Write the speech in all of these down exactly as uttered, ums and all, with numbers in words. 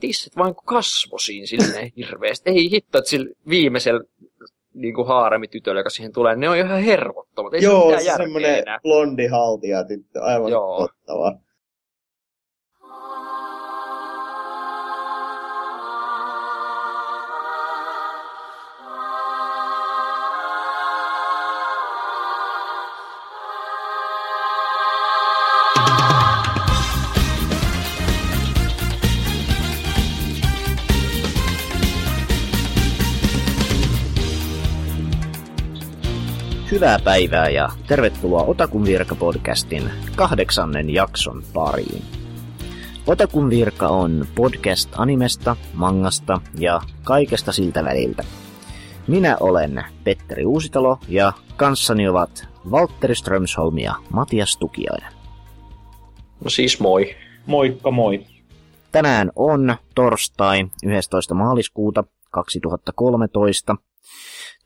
tissit vaan kasvo siinä silleen hirveästi. Ei hitto, että sillä viimeisellä niinku haaremitytöllä, joka siihen tulee, ne on ihan hervottomat. Ei joo, se semmoinen blondi haltia tyttö, aivan tottava. Hyvää päivää ja tervetuloa Otakunvirka-podcastin kahdeksannen jakson pariin. Otakunvirka on podcast animesta, mangasta ja kaikesta siltä väliltä. Minä olen Petteri Uusitalo ja kanssani ovat Walter Strömsholm ja Matias Tukioja. No siis moi. Moikka moi. Tänään on torstai yhdestoista maaliskuuta kaksituhattakolmetoista.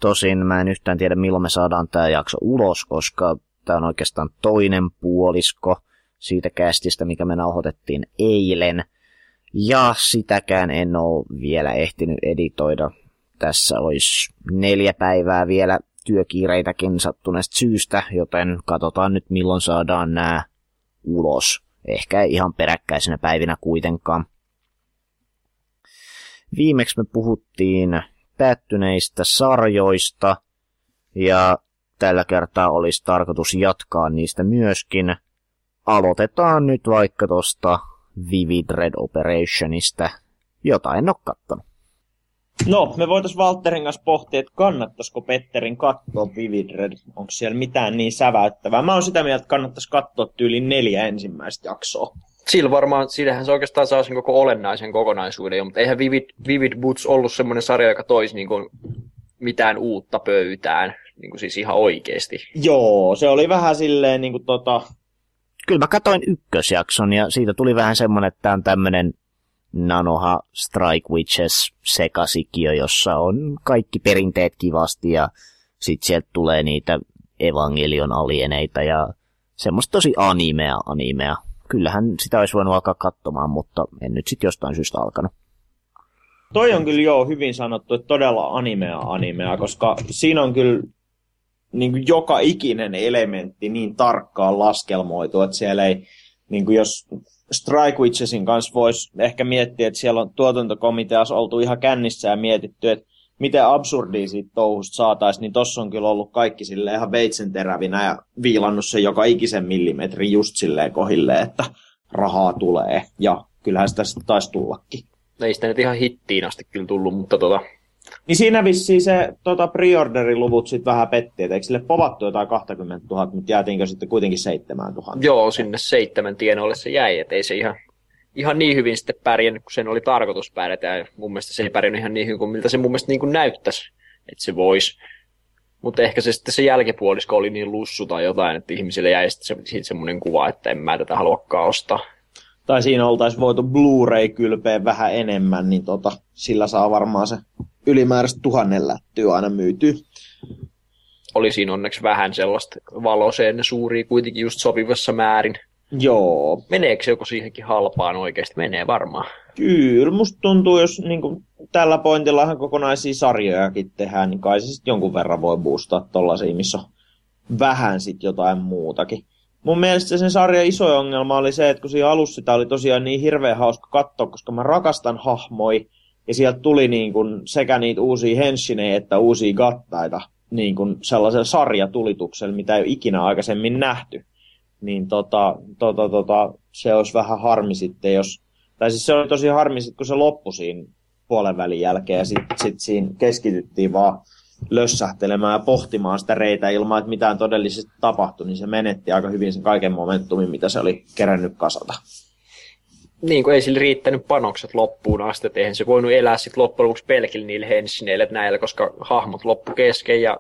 Tosin mä en yhtään tiedä, milloin me saadaan tää jakso ulos, koska tää on oikeastaan toinen puolisko siitä castista, mikä me nauhoitettiin eilen. Ja sitäkään en oo vielä ehtinyt editoida. Tässä olisi neljä päivää vielä työkiireitäkin sattuneesta syystä, joten katsotaan nyt milloin saadaan nämä ulos. Ehkä ei ihan peräkkäisenä päivinä kuitenkaan. Viimeksi me puhuttiin päättyneistä sarjoista, ja tällä kertaa olisi tarkoitus jatkaa niistä myöskin. Aloitetaan nyt vaikka tosta Vivid Red Operationista, jota en ole kattonut. No, me voitaisiin Walterin kanssa pohtia, että kannattaisiko Petterin katsoa Vivid Red. Onko siellä mitään niin säväyttävää? Mä oon sitä mieltä, että kannattaisi katsoa tyylin neljä ensimmäistä jaksoa. Sillä varmaan, siinähän se oikeastaan saa sen koko olennaisen kokonaisuuden jo, mutta eihän Vivid, Vivid Boots ollut semmoinen sarja, joka toisi niin kuin mitään uutta pöytään, niin kuin siis ihan oikeasti. Joo, se oli vähän silleen niin kuin tota... Kyllä mä katsoin ykkösjakson ja siitä tuli vähän semmoinen, että tämä on tämmöinen Nanoha Strike Witches sekasikio, jossa on kaikki perinteet kivasti ja sit sieltä tulee niitä Evangelion alieneita ja semmoista tosi animea animea. Kyllähän sitä olisi voinut alkaa katsomaan, mutta en nyt sitten jostain syystä alkanut. Toi on kyllä joo hyvin sanottu, että todella animea animea, koska siinä on kyllä niin kuin joka ikinen elementti niin tarkkaan laskelmoitu, että siellä ei, niin kuin jos Strike Witchesin kanssa voisi ehkä miettiä, että siellä on tuotantokomiteassa oltu ihan kännissä ja mietitty, että miten absurdia siitä touhusta saataisiin, niin tossa on kyllä ollut kaikki silleen ihan veitsenterävinä ja viilannut sen joka ikisen millimetri just silleen kohille, että rahaa tulee. Ja kyllähän sitä sitten taisi tullakin. Ei sitä nyt ihan hittiin asti kyllä tullut, mutta tota... Niin siinä vissiin se tota, pre-orderiluvut sitten vähän petti, että eikö sille povattu jotain kaksikymmentätuhatta, mutta jäätiinkö sitten kuitenkin seitsemäntuhatta? Joo, sinne seitsemän tienoille se jäi, et ei se ihan... Ihan niin hyvin sitten pärjännyt, kun sen oli tarkoitus pärjätä. Ja mun mielestä se ei pärjännyt ihan niin hyvin kuin miltä se mun mielestä niin kuin näyttäisi, että se voisi. Mutta ehkä se sitten se jälkipuolisko oli niin lussu tai jotain, että ihmisille jäi sitten se, semmoinen kuva, että en mä tätä haluakaan ostaa. Tai siinä oltaisiin voitu Blu-ray-kylpeen vähän enemmän, niin tota, sillä saa varmaan se ylimääräistä tuhannen lättyä aina myytyy. Oli siinä onneksi vähän sellaista valoseen, ne suuria kuitenkin just sopivassa määrin. Joo. Meneekö se joku siihenkin halpaan oikeasti? Menee varmaan. Kyllä, musta tuntuu, jos niin kuin, tällä pointilla ihan kokonaisia sarjojakin tehdään, niin kai se sit jonkun verran voi boostaa tollaisia, missä on vähän sit jotain muutakin. Mun mielestä sen sarjan iso ongelma oli se, että kun siinä alussa sitä oli tosiaan niin hirveän hauska katsoa, koska mä rakastan hahmoja, ja sieltä tuli niin kuin, sekä niitä uusia henshinejä että uusia gattaita niin kuin sellaisella sarjatulituksella, mitä ei ole ikinä aikaisemmin nähty. Niin tota, tota, tota, se olisi vähän harmi sitten, jos... Tai siis se oli tosi harmi sitten, kun se loppui siinä puolen välin jälkeen, ja sitten sit siinä keskityttiin vaan lössähtelemään ja pohtimaan sitä reitä ilman, että mitään todellisesti tapahtui, niin se menetti aika hyvin sen kaiken momentumin, mitä se oli kerännyt kasata. Niin kuin ei sillä riittänyt panokset loppuun asti, että eihän se voinut elää sitten loppujen lopuksi pelkillä niillä henssineillä näillä, koska hahmot loppu kesken ja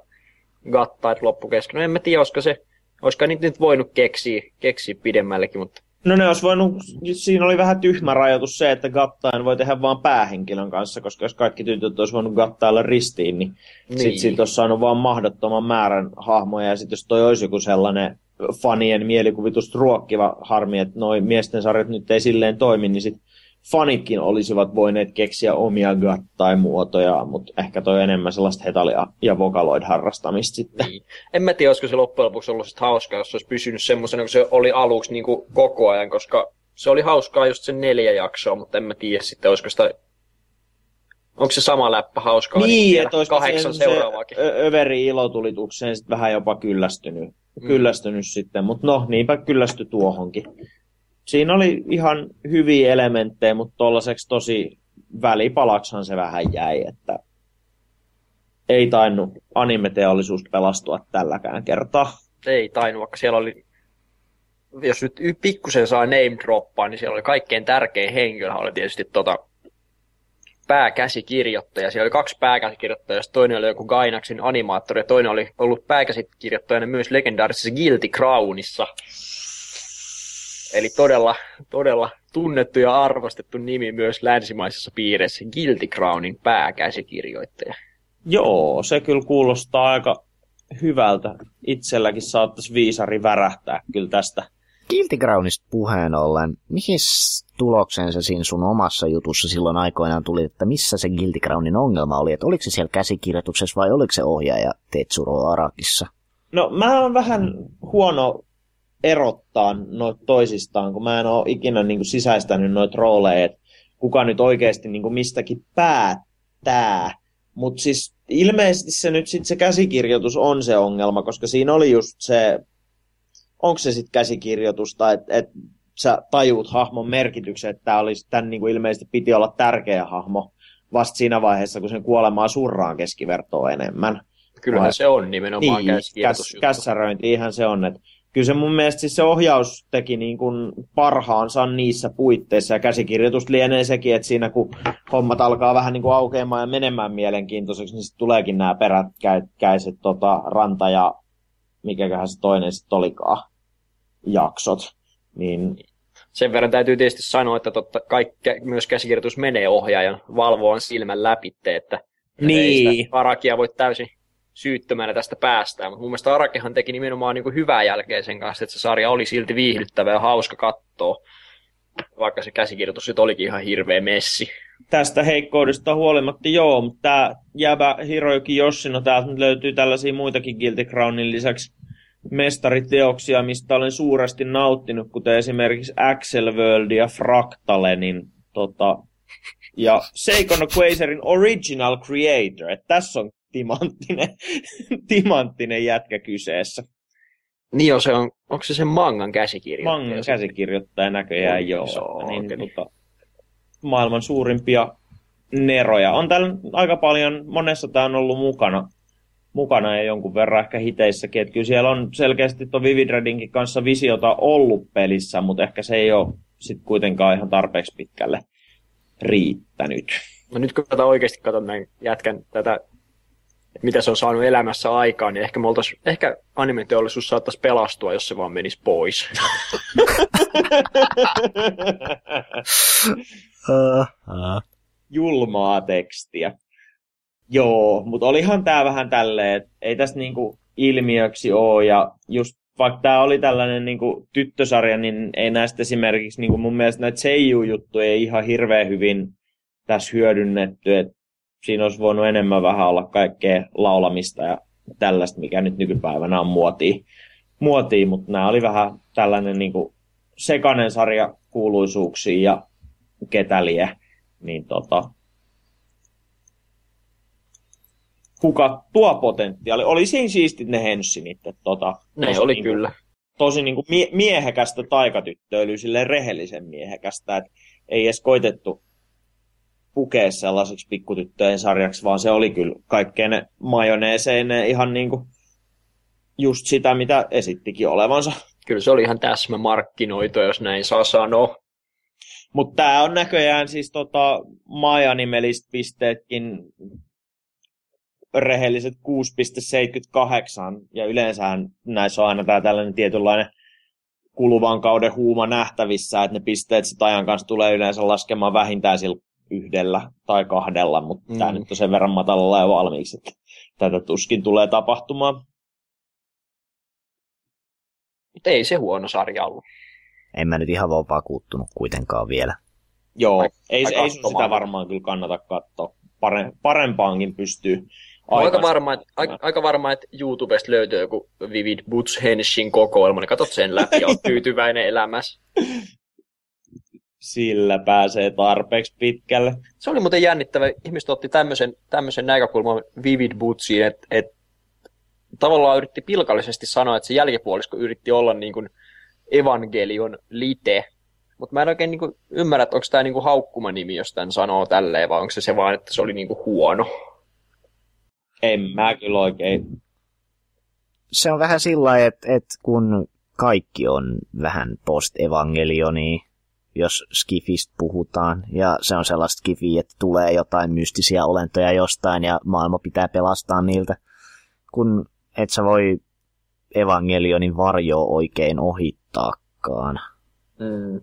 gattait loppu kesken. No en mä tiedä, olisiko se... Olisiko niitä nyt voinut keksiä, keksiä pidemmällekin, mutta... No ne olisi voinut... Siinä oli vähän tyhmä rajoitus se, että gattaen voi tehdä vaan päähenkilön kanssa, koska jos kaikki tytöt olisi voinut gattailla ristiin, niin, niin. Sitten siitä olisi saanut vaan mahdottoman määrän hahmoja. Ja sitten jos toi olisi joku sellainen fanien mielikuvitus ruokkiva harmi, että noi miesten sarjat nyt ei silleen toimi, niin sitten fanitkin olisivat voineet keksiä omia gattai-muotoja, mutta ehkä toi enemmän sellaista hetalia ja Vocaloid-harrastamista sitten. Niin. En mä tiedä, olisiko se loppujen lopuksi ollut hauskaa, jos se olisi pysynyt semmoisena, kun se oli aluksi niin kuin koko ajan, koska se oli hauskaa just sen neljä jaksoa, mutta en mä tiedä sitten, olisiko sitä... Onko se sama läppä hauskaa? Niin, niin että olisiko kahdeksan se, se överi ilotulitukseen sitten vähän jopa kyllästynyt, mm. kyllästynyt sitten, mutta no, niinpä kyllästy tuohonkin. Siinä oli ihan hyviä elementtejä, mutta tollaiseksi tosi välipalaksahan se vähän jäi, että ei tainnut animeteollisuus pelastua tälläkään kertaa. Ei tainnut, vaikka siellä oli, jos nyt pikkusen saa name droppaa, niin siellä oli kaikkein tärkein henkilö, oli tietysti tota pääkäsikirjoittaja. Siellä oli kaksi pääkäsikirjoittajaa, toinen oli joku Gainaxin animaattori ja toinen oli ollut pääkäsikirjoittajana myös legendaarisessa Guilty Crownissa. Eli todella, todella tunnettu ja arvostettu nimi myös länsimaisessa piirissä, Guilty Crownin pääkäsikirjoittaja. Joo, se kyllä kuulostaa aika hyvältä. Itselläkin saattaisi viisari värähtää kyllä tästä. Guilty Crownista puheen ollen, mihin tulokseen se siinä sun omassa jutussa silloin aikoinaan tuli, että missä se Guilty Crownin ongelma oli? Että oliko se siellä käsikirjoituksessa vai oliko se ohjaaja Tetsuro Arakissa? No mä oon vähän huono... erottaa noita toisistaan, kun mä en ole ikinä niin kuin sisäistänyt noita rooleja, että kuka nyt oikeasti niin kuin mistäkin päättää. Mutta siis ilmeisesti se nyt sitten se käsikirjoitus on se ongelma, koska siinä oli just se, onko se sitten käsikirjoitusta, että et sä tajuut hahmon merkityksen, että tää olisi, tämän niin kuin ilmeisesti piti olla tärkeä hahmo vasta siinä vaiheessa, kun sen kuolemaa surraan keskivertoa enemmän. Kyllähän vai... se on nimenomaan niin, käsikirjoitus. Käs, kässäröintiihän se on, että kyllä se mun mielestä siis se ohjaus teki niin kuin parhaansa niissä puitteissa ja käsikirjoitus lienee sekin, että siinä kun hommat alkaa vähän niin kuin aukeamaan ja menemään mielenkiintoiseksi, niin sitten tuleekin nämä peräkkäiset tota, ranta ja mikäköhän se toinen sitten olikaan jaksot. Niin... Sen verran täytyy tietysti sanoa, että totta kai myös käsikirjoitus menee ohjaajan valvoon silmän läpitte, että niin. Ei sitä Arakia voi täysin... syyttömänä tästä päästään, mutta mun mielestä Arakehan teki nimenomaan niin kuin hyvää jälkeä sen kanssa, että se sarja oli silti viihdyttävä ja hauska katsoa, vaikka se käsikirjoitus nyt olikin ihan hirveä messi. Tästä heikkoudesta huolimatta joo, mutta tämä jäbä Hiroyuki Yoshino, täältä nyt löytyy tällaisia muitakin Guilty Crownin lisäksi mestariteoksia, mistä olen suuresti nauttinut, kuten esimerkiksi Axel World ja Fraktalenin tota, ja Seikon Quasarin Original Creator, että tässä on timanttinen, timanttinen jätkä kyseessä. Niin jo, se on, onko se sen mangan käsikirjoittaja? Mangan käsikirjoittaja näköjään on, joo. joo niin, okay. Mutta maailman suurimpia neroja. On täällä aika paljon, monessa tämä on ollut mukana, mukana ja jonkun verran ehkä hiteissäkin. Että kyllä siellä on selkeästi tuon Vivid Redinkin kanssa visiota ollut pelissä, mutta ehkä se ei ole sit kuitenkaan ihan tarpeeksi pitkälle riittänyt. No nyt kun tätä oikeasti katson, näin jätkän tätä... mitä se on saanut elämässä aikaan, niin ehkä, ehkä anime-teollisuus saattaisi pelastua, jos se vaan menisi pois. Julmaa tekstiä. Joo, mutta olihan tämä vähän tälleen, että ei tässä niinku ilmiöksi ole, ja just vaikka tämä oli tällainen niinku tyttösarja, niin ei näistä esimerkiksi niinku mun mielestä näitä seiyuu-juttuja ei ihan hirveän hyvin tässä hyödynnetty, että siinä olisi voinut enemmän vähän olla kaikkea laulamista ja tällaista, mikä nyt nykypäivänä on muotia, muotia mutta nämä oli vähän tällainen niin kuin sekainen sarja kuuluisuuksiin ja ketäliä, niin tota, hukattua potentiaali. Oli siinä siistit ne henssinit. Tota, ne oli niin kyllä. Tosi niin kuin mie- miehekästä taikatyttöilyä, silleen rehellisen miehekästä, että ei edes koitettu pukea sellaiseksi pikkutyttöjen sarjaksi, vaan se oli kyllä kaikkeen ne majoneeseineen ihan niin kuin just sitä, mitä esittikin olevansa. Kyllä se oli ihan täsmämarkkinoitu, jos näin saa sanoa. Mutta tämä on näköjään siis tota Maja-nimelliset pisteetkin rehelliset kuusi pilkku seitsemänkymmentäkahdeksan, ja yleensähän näissä on aina tämä tällainen tietynlainen kuluvan kauden huuma nähtävissä, että ne pisteet sit ajan kanssa tulee yleensä laskemaan vähintään sillä yhdellä tai kahdella, mutta mm. tämä nyt on sen verran matalalla ja valmiiksi, että tätä tuskin tulee tapahtumaan. Mutta ei se huono sarja ollut. En mä nyt ihan vaan vakuuttunut kuitenkaan vielä. Joo, vai, ei, vai ei sun sitä varmaan kyllä kannata katsoa. Pare, parempaankin pystyy. Aika varma, että, aika, aika varma, että YouTubesta löytyy joku Vivid Butch Henshin kokoelma, niin katot sen läpi ja oot tyytyväinen elämässä. Sillä pääsee tarpeeksi pitkälle. Se oli muuten jännittävä. Ihmiset otti tämmöisen, tämmöisen näkökulman Vivid Butchiin, että et, tavallaan yritti pilkallisesti sanoa, että se jälkipuolisko yritti olla niin kuin Evangelion lite. Mutta mä en oikein niin kuin ymmärrä, että onko tämä niin kuin haukkumanimi, jos tämän sanoo tälleen, vai onko se se vaan, että se oli niin kuin huono. En mä kyllä oikein. Se on vähän sillä lailla, että, että kun kaikki on vähän post-evangelionia, jos skifistä puhutaan, ja se on sellaista skifiä, että tulee jotain mystisiä olentoja jostain, ja maailma pitää pelastaa niiltä, kun et sä voi evangelionin varjoa oikein ohittaakaan. Mm.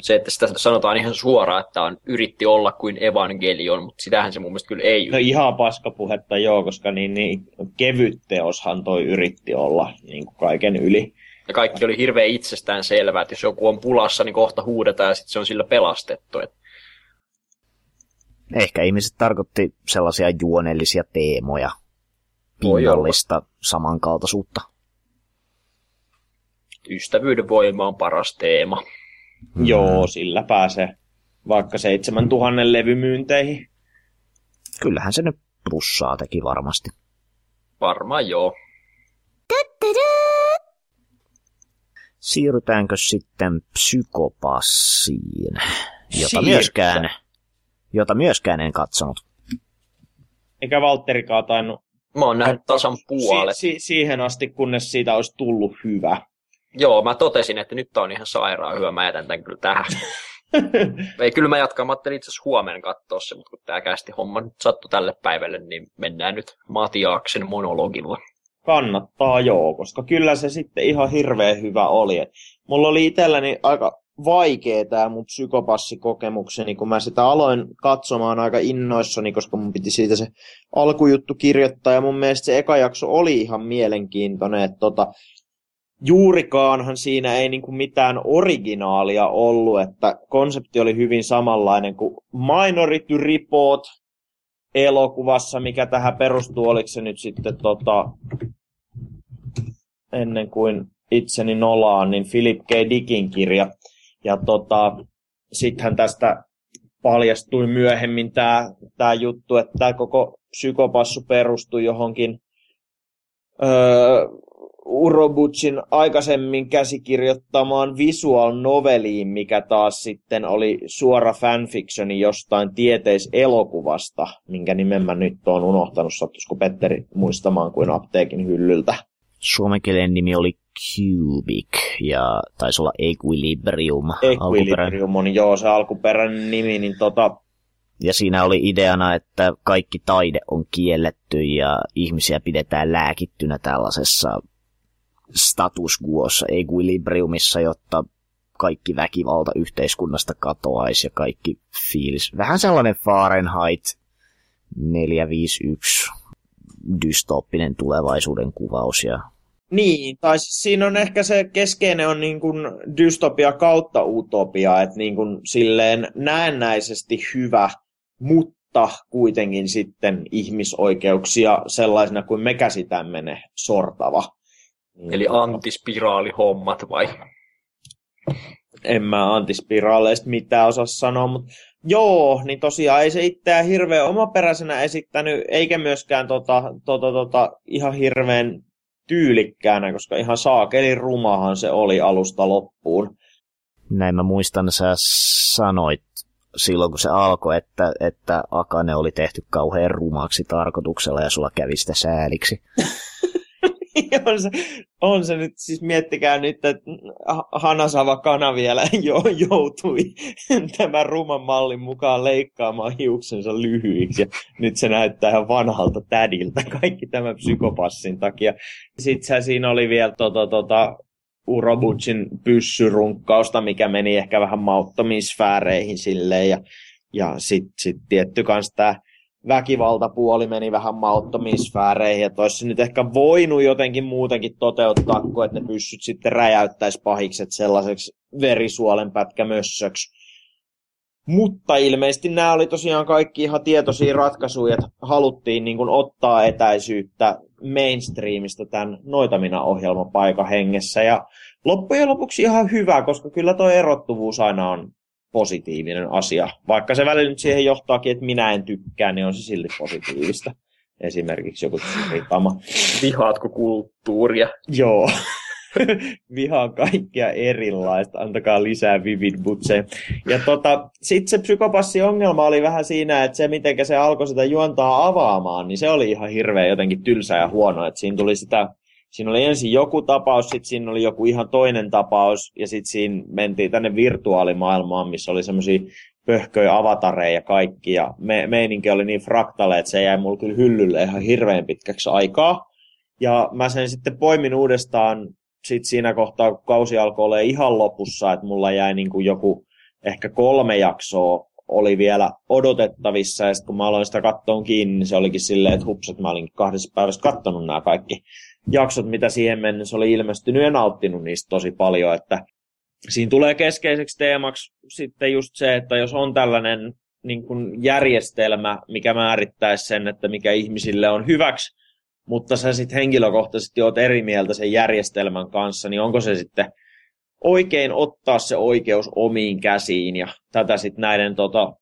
Se, että sitä sanotaan ihan suoraan, että on yritti olla kuin Evangelion, mutta sitähän se mun mielestä kyllä ei yritti. No ihan paskapuhetta joo, koska niin, niin kevyt teoshan toi yritti olla niin kuin kaiken yli. Ja kaikki oli hirveän itsestään selvää, että jos joku on pulassa, niin kohta huudetaan ja sitten se on sillä pelastettu. Et... Ehkä ihmiset tarkoitti sellaisia juonellisia teemoja, pinnallista samankaltaisuutta. Ystävyyden voima on paras teema. Mm. Joo, sillä pääsee vaikka seitsemäntuhannen levymyynteihin. Kyllähän se nyt plussaa teki varmasti. Varmaan joo. Siirrytäänkö sitten Psykopassiin, jota myöskään, jota myöskään en katsonut. Eikä Valterikaan tainnut. Mä oon nähnyt tasan puolet. Si- si- siihen asti, kunnes siitä olisi tullut hyvä. Joo, mä totesin, että nyt tää on ihan sairaan hyvä, mä jätän tän kyllä tähän. Ei, kyllä mä jatkan, mä ajattelin itse asiassa huomenna katsoa se, mutta kun tää kästi homma nyt sattui tälle päivälle, niin mennään nyt Matiaksen monologilla. Kannattaa joo, koska kyllä se sitten ihan hirveän hyvä oli. Et mulla oli itselläni aika vaikea tää mun psykopassikokemukseni, kun mä sitä aloin katsomaan aika innoissani, koska mun piti siitä se alkujuttu kirjoittaa, ja mun mielestä se eka jakso oli ihan mielenkiintoinen, että tota... Juurikaanhan siinä ei niinku mitään originaalia ollut, että konsepti oli hyvin samanlainen kuin Minority Report elokuvassa, mikä tähän perustuu, oliko se nyt sitten tota, ennen kuin itseni nolaan, niin Philip K. Dickin kirja. Ja tota, sittenhän tästä paljastui myöhemmin tämä tää juttu, että tämä koko psykopassu perustui johonkin... Öö, Urobuchin aikaisemmin käsikirjoittamaan visual noveliin, mikä taas sitten oli suora fanfictioni jostain tieteiselokuvasta, minkä nimen mä nyt oon unohtanut, sattuisiko Petteri muistamaan kuin apteekin hyllyltä. Suomenkielinen nimi oli Cubic ja taisi olla Equilibrium. Equilibrium on joo se alkuperäinen nimi, niin tota... Ja siinä oli ideana, että kaikki taide on kielletty ja ihmisiä pidetään lääkittynä tällaisessa statusguossa, equilibriumissa, jotta kaikki väkivalta yhteiskunnasta katoaisi ja kaikki fiilis. Vähän sellainen Fahrenheit neljä viisi yksi dystooppinen tulevaisuuden kuvaus. Ja... Niin, tai siis siinä on ehkä se keskeinen on niin kuin dystopia kautta utopia, että niin kuin silleen näennäisesti hyvä, mutta kuitenkin sitten ihmisoikeuksia sellaisena kuin me käsitämme ne sortava. Eli antispiraalihommat vai? En mä antispiraaleista mitään osaa sanoa, mutta joo, niin tosiaan ei se itseään hirveän omaperäisenä esittänyt, eikä myöskään tota, tota, tota, ihan hirveän tyylikkäänä, koska ihan saakeli rumahan se oli alusta loppuun. Näin mä muistan, sä sanoit silloin, kun se alkoi, että, että Akane oli tehty kauhean rumaksi tarkoituksella ja sulla kävi sitä sääliksi. on, se, on se nyt, siis miettikää nyt, että Hanazawa Kana vielä jo, joutui tämän ruman mallin mukaan leikkaamaan hiuksensa lyhyiksi. Ja nyt se näyttää ihan vanhalta tädiltä kaikki tämän psykopassin takia. Sitten siinä oli vielä tota, tota, Urobuchin pyssyrunkkausta, mikä meni ehkä vähän mauttomiin sfääreihin silleen. Ja, ja sitten sit tietty kans tämä... Väkivaltapuoli meni vähän mauttomiin sfääreihin, että olisi se nyt ehkä voinut jotenkin muutenkin toteuttaa, kun että ne pyssyt sitten räjäyttäisi pahikset sellaiseksi verisuolenpätkämössöksi. Mutta ilmeisesti nämä oli tosiaan kaikki ihan tietoisia ratkaisuja, että haluttiin niin kuin ottaa etäisyyttä mainstreamista tämän Noitamina-ohjelman paikan hengessä. Ja loppujen lopuksi ihan hyvä, koska kyllä tuo erottuvuus aina on positiivinen asia. Vaikka se välillä nyt siihen johtaakin, että minä en tykkää, niin on se silti positiivista. Esimerkiksi joku ritama. Vihaatko kulttuuria? Joo. Vihaa kaikkia erilaista. Antakaa lisää Vivid Butseja. Ja tota, sitten se psykopassiongelma oli vähän siinä, että se mitenkä se alkoi sitä juontaa avaamaan, niin se oli ihan hirveä jotenkin tylsä ja huono. Et siinä tuli sitä, siinä oli ensin joku tapaus, sitten siinä oli joku ihan toinen tapaus, ja sitten siinä mentiin tänne virtuaalimaailmaan, missä oli semmoisia pöhköjä, avatareja ja kaikki. Ja me, meininki oli niin fraktale, että se jäi mulla kyllä hyllylle ihan hirveän pitkäksi aikaa. Ja mä sen sitten poimin uudestaan sitten siinä kohtaa, kun kausi alkoi olla ihan lopussa, että mulla jäi niin kuin joku ehkä kolme jaksoa oli vielä odotettavissa. Ja sitten kun mä aloin sitä kattoon kiinni, niin se olikin silleen, että hups, että mä olin kahdessa päivässä kattonut nämä kaikki jaksot, mitä siihen mennessä oli ilmestynyt, ja nauttinut niistä tosi paljon. Että siinä tulee keskeiseksi teemaksi sitten just se, että jos on tällainen niin kuin järjestelmä, mikä määrittäisi sen, että mikä ihmisille on hyväksi, mutta sä sitten henkilökohtaisesti oot eri mieltä sen järjestelmän kanssa, niin onko se sitten oikein ottaa se oikeus omiin käsiin, ja tätä sitten näiden tota,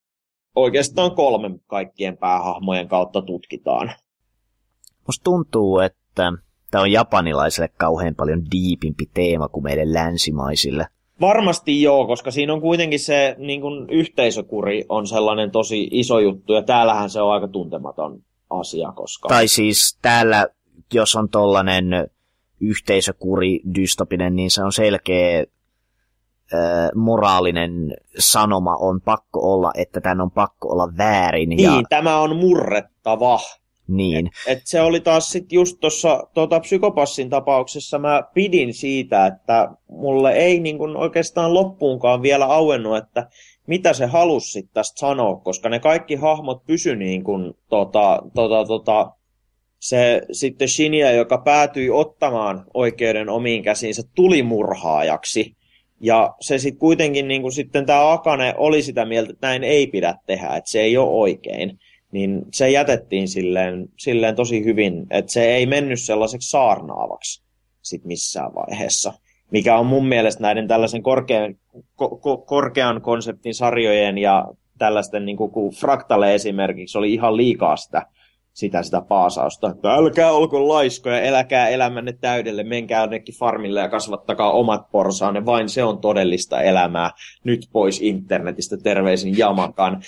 oikeastaan kolmen kaikkien päähahmojen kautta tutkitaan. Musta tuntuu, että tämä on japanilaisille kauhean paljon diipimpi teema kuin meidän länsimaisille. Varmasti joo, koska siinä on kuitenkin se niin kun yhteisökuri on sellainen tosi iso juttu, ja täällähän se on aika tuntematon asia, koska... Tai siis täällä, jos on tollainen yhteisökuri dystopinen, niin se on selkeä ö, moraalinen sanoma, on pakko olla, että tämän on pakko olla väärin. Niin, ja... tämä on murrettava. Niin. Et, et se oli taas sitten just tuossa tota, psykopassin tapauksessa, mä pidin siitä, että mulle ei niin kun oikeastaan loppuunkaan vielä auennut, että mitä se halusi sitten tästä sanoa, koska ne kaikki hahmot pysy niin kuin tota, tota, tota, se sitten Shinya, joka päätyi ottamaan oikeuden omiin käsiinsä, tuli murhaajaksi. Ja se sitten kuitenkin niin kuin sitten tämä Akane oli sitä mieltä, että näin ei pidä tehdä, että se ei ole oikein. Niin se jätettiin silleen, silleen tosi hyvin, että se ei mennyt sellaiseksi saarnaavaksi sit missään vaiheessa. Mikä on mun mielestä näiden tällaisen korkean, ko, ko, korkean konseptin sarjojen ja tällaisten, niin kuin Fraktale esimerkiksi, oli ihan liikaa sitä, sitä, sitä paasausta. Että älkää olko laiskoja, eläkää elämänne täydelle, menkää jonnekin farmille ja kasvattakaa omat porsaanne, vain se on todellista elämää. Nyt pois internetistä, terveisin Jamakan.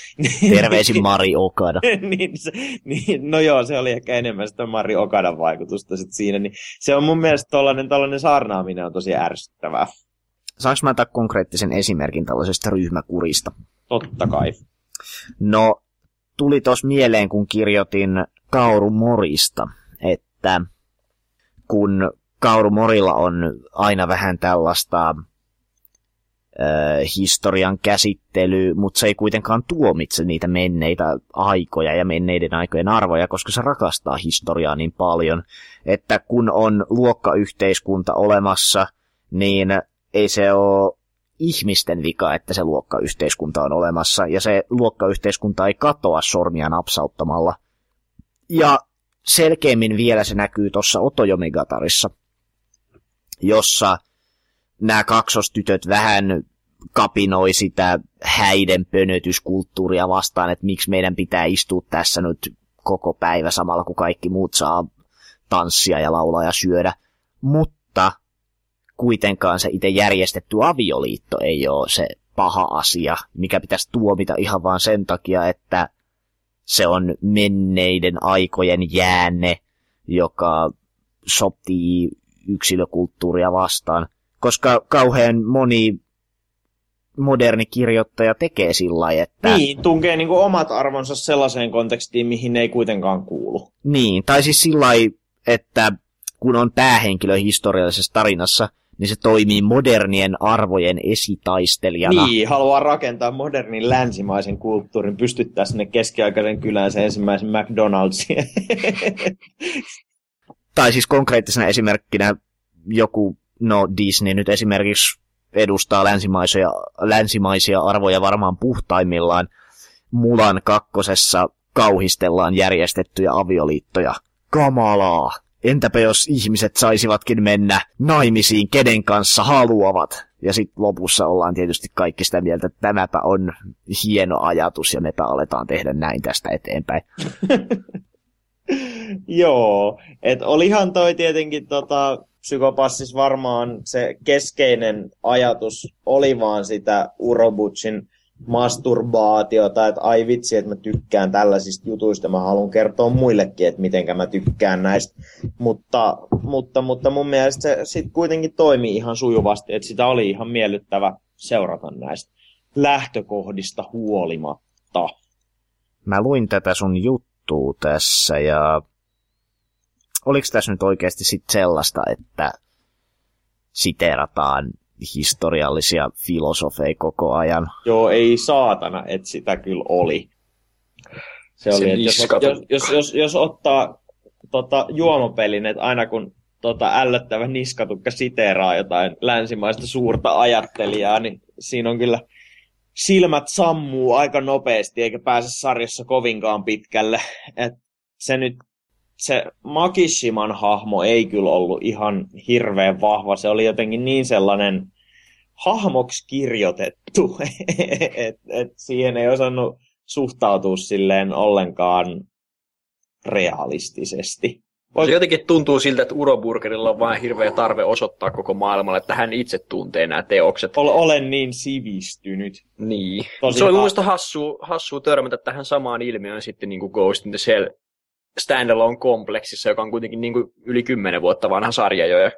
Terveisin Mari Okada. niin, se, niin, no joo, se oli ehkä enemmän sitä Mari Okadan vaikutusta sit siinä. Niin se on mun mielestä tollainen, tollainen saarnaaminen on tosi ärsyttävää. Saanko mä antaa konkreettisen esimerkin tällaisesta ryhmäkurista? Totta kai. No, tuli tuossa mieleen, kun kirjoitin Kaoru Morista, että kun Kaoru Morilla on aina vähän tällaista ö, historian käsittelyä, mutta se ei kuitenkaan tuomitse niitä menneitä aikoja ja menneiden aikojen arvoja, koska se rakastaa historiaa niin paljon, että kun on luokkayhteiskunta olemassa, niin ei se ole ihmisten vika, että se luokkayhteiskunta on olemassa, ja se luokkayhteiskunta ei katoa sormia napsauttamalla. Ja selkeämmin vielä se näkyy tuossa Otoyomigatarissa, jossa nämä kaksostytöt vähän kapinoi sitä häiden pönötyskulttuuria vastaan, että miksi meidän pitää istua tässä nyt koko päivä samalla, kun kaikki muut saa tanssia ja laulaa ja syödä. Mutta kuitenkaan se itse järjestetty avioliitto ei ole se paha asia, mikä pitäisi tuomita ihan vaan sen takia, että se on menneiden aikojen jäänne, joka sotii yksilökulttuuria vastaan. Koska kauhean moni moderni kirjoittaja tekee sillä lailla, että... Niin, tunkee niinku omat arvonsa sellaiseen kontekstiin, mihin ne ei kuitenkaan kuulu. Niin, tai siis sillä lailla, että kun on päähenkilö historiallisessa tarinassa, niin se toimii modernien arvojen esitaistelijana. Niin, haluaa rakentaa modernin länsimaisen kulttuurin, pystyttää sinne keskiaikaisen kylään sen ensimmäisen McDonald'sin. Tai siis konkreettisena esimerkkinä joku, no Disney nyt esimerkiksi edustaa länsimaisia, länsimaisia arvoja varmaan puhtaimmillaan. Mulan kakkosessa kauhistellaan järjestettyjä avioliittoja. Kamalaa! Entäpä jos ihmiset saisivatkin mennä naimisiin, kenen kanssa haluavat? Ja sitten lopussa ollaan tietysti kaikki sitä mieltä, että tämäpä on hieno ajatus ja mepä aletaan tehdä näin tästä eteenpäin. Joo, että olihan toi tietenkin tota, Psyko-Passissa varmaan se keskeinen ajatus oli vaan sitä Urobuchin masturbaatiota, että ai vitsi, että mä tykkään tällaisista jutuista, mä haluan kertoa muillekin, että mitenkä mä tykkään näistä, mutta, mutta, mutta mun mielestä se sit kuitenkin toimii ihan sujuvasti, että sitä oli ihan miellyttävä seurata näistä lähtökohdista huolimatta. Mä luin tätä sun juttua tässä ja oliko tässä nyt oikeasti sit sellaista, että siteerataan historiallisia filosofeja koko ajan. Joo, ei saatana, että sitä kyllä oli. Se oli, että jos, jos, jos, jos, jos ottaa tota, juomapelin, että aina kun tota, ällöttävä niskatukka siteeraa jotain länsimaista suurta ajattelijaa, niin siinä on kyllä silmät sammuu aika nopeasti, eikä pääse sarjassa kovinkaan pitkälle. Et se nyt se Makishiman hahmo ei kyllä ollut ihan hirveän vahva. Se oli jotenkin niin sellainen hahmoksi kirjoitettu, että et siihen ei osannut suhtautua silleen ollenkaan realistisesti. Se jotenkin tuntuu siltä, että Uroburgerilla on vain hirveä tarve osoittaa koko maailmalle, että hän itse tuntee nämä teokset. Olen niin sivistynyt. Niin. Tosi se oli muista hassua, hassua törmätä tähän samaan ilmiöön sitten niin kuin Ghost in the Shell Standalone-kompleksissa, joka on kuitenkin niin kuin yli kymmenen vuotta vanha sarja jo, ja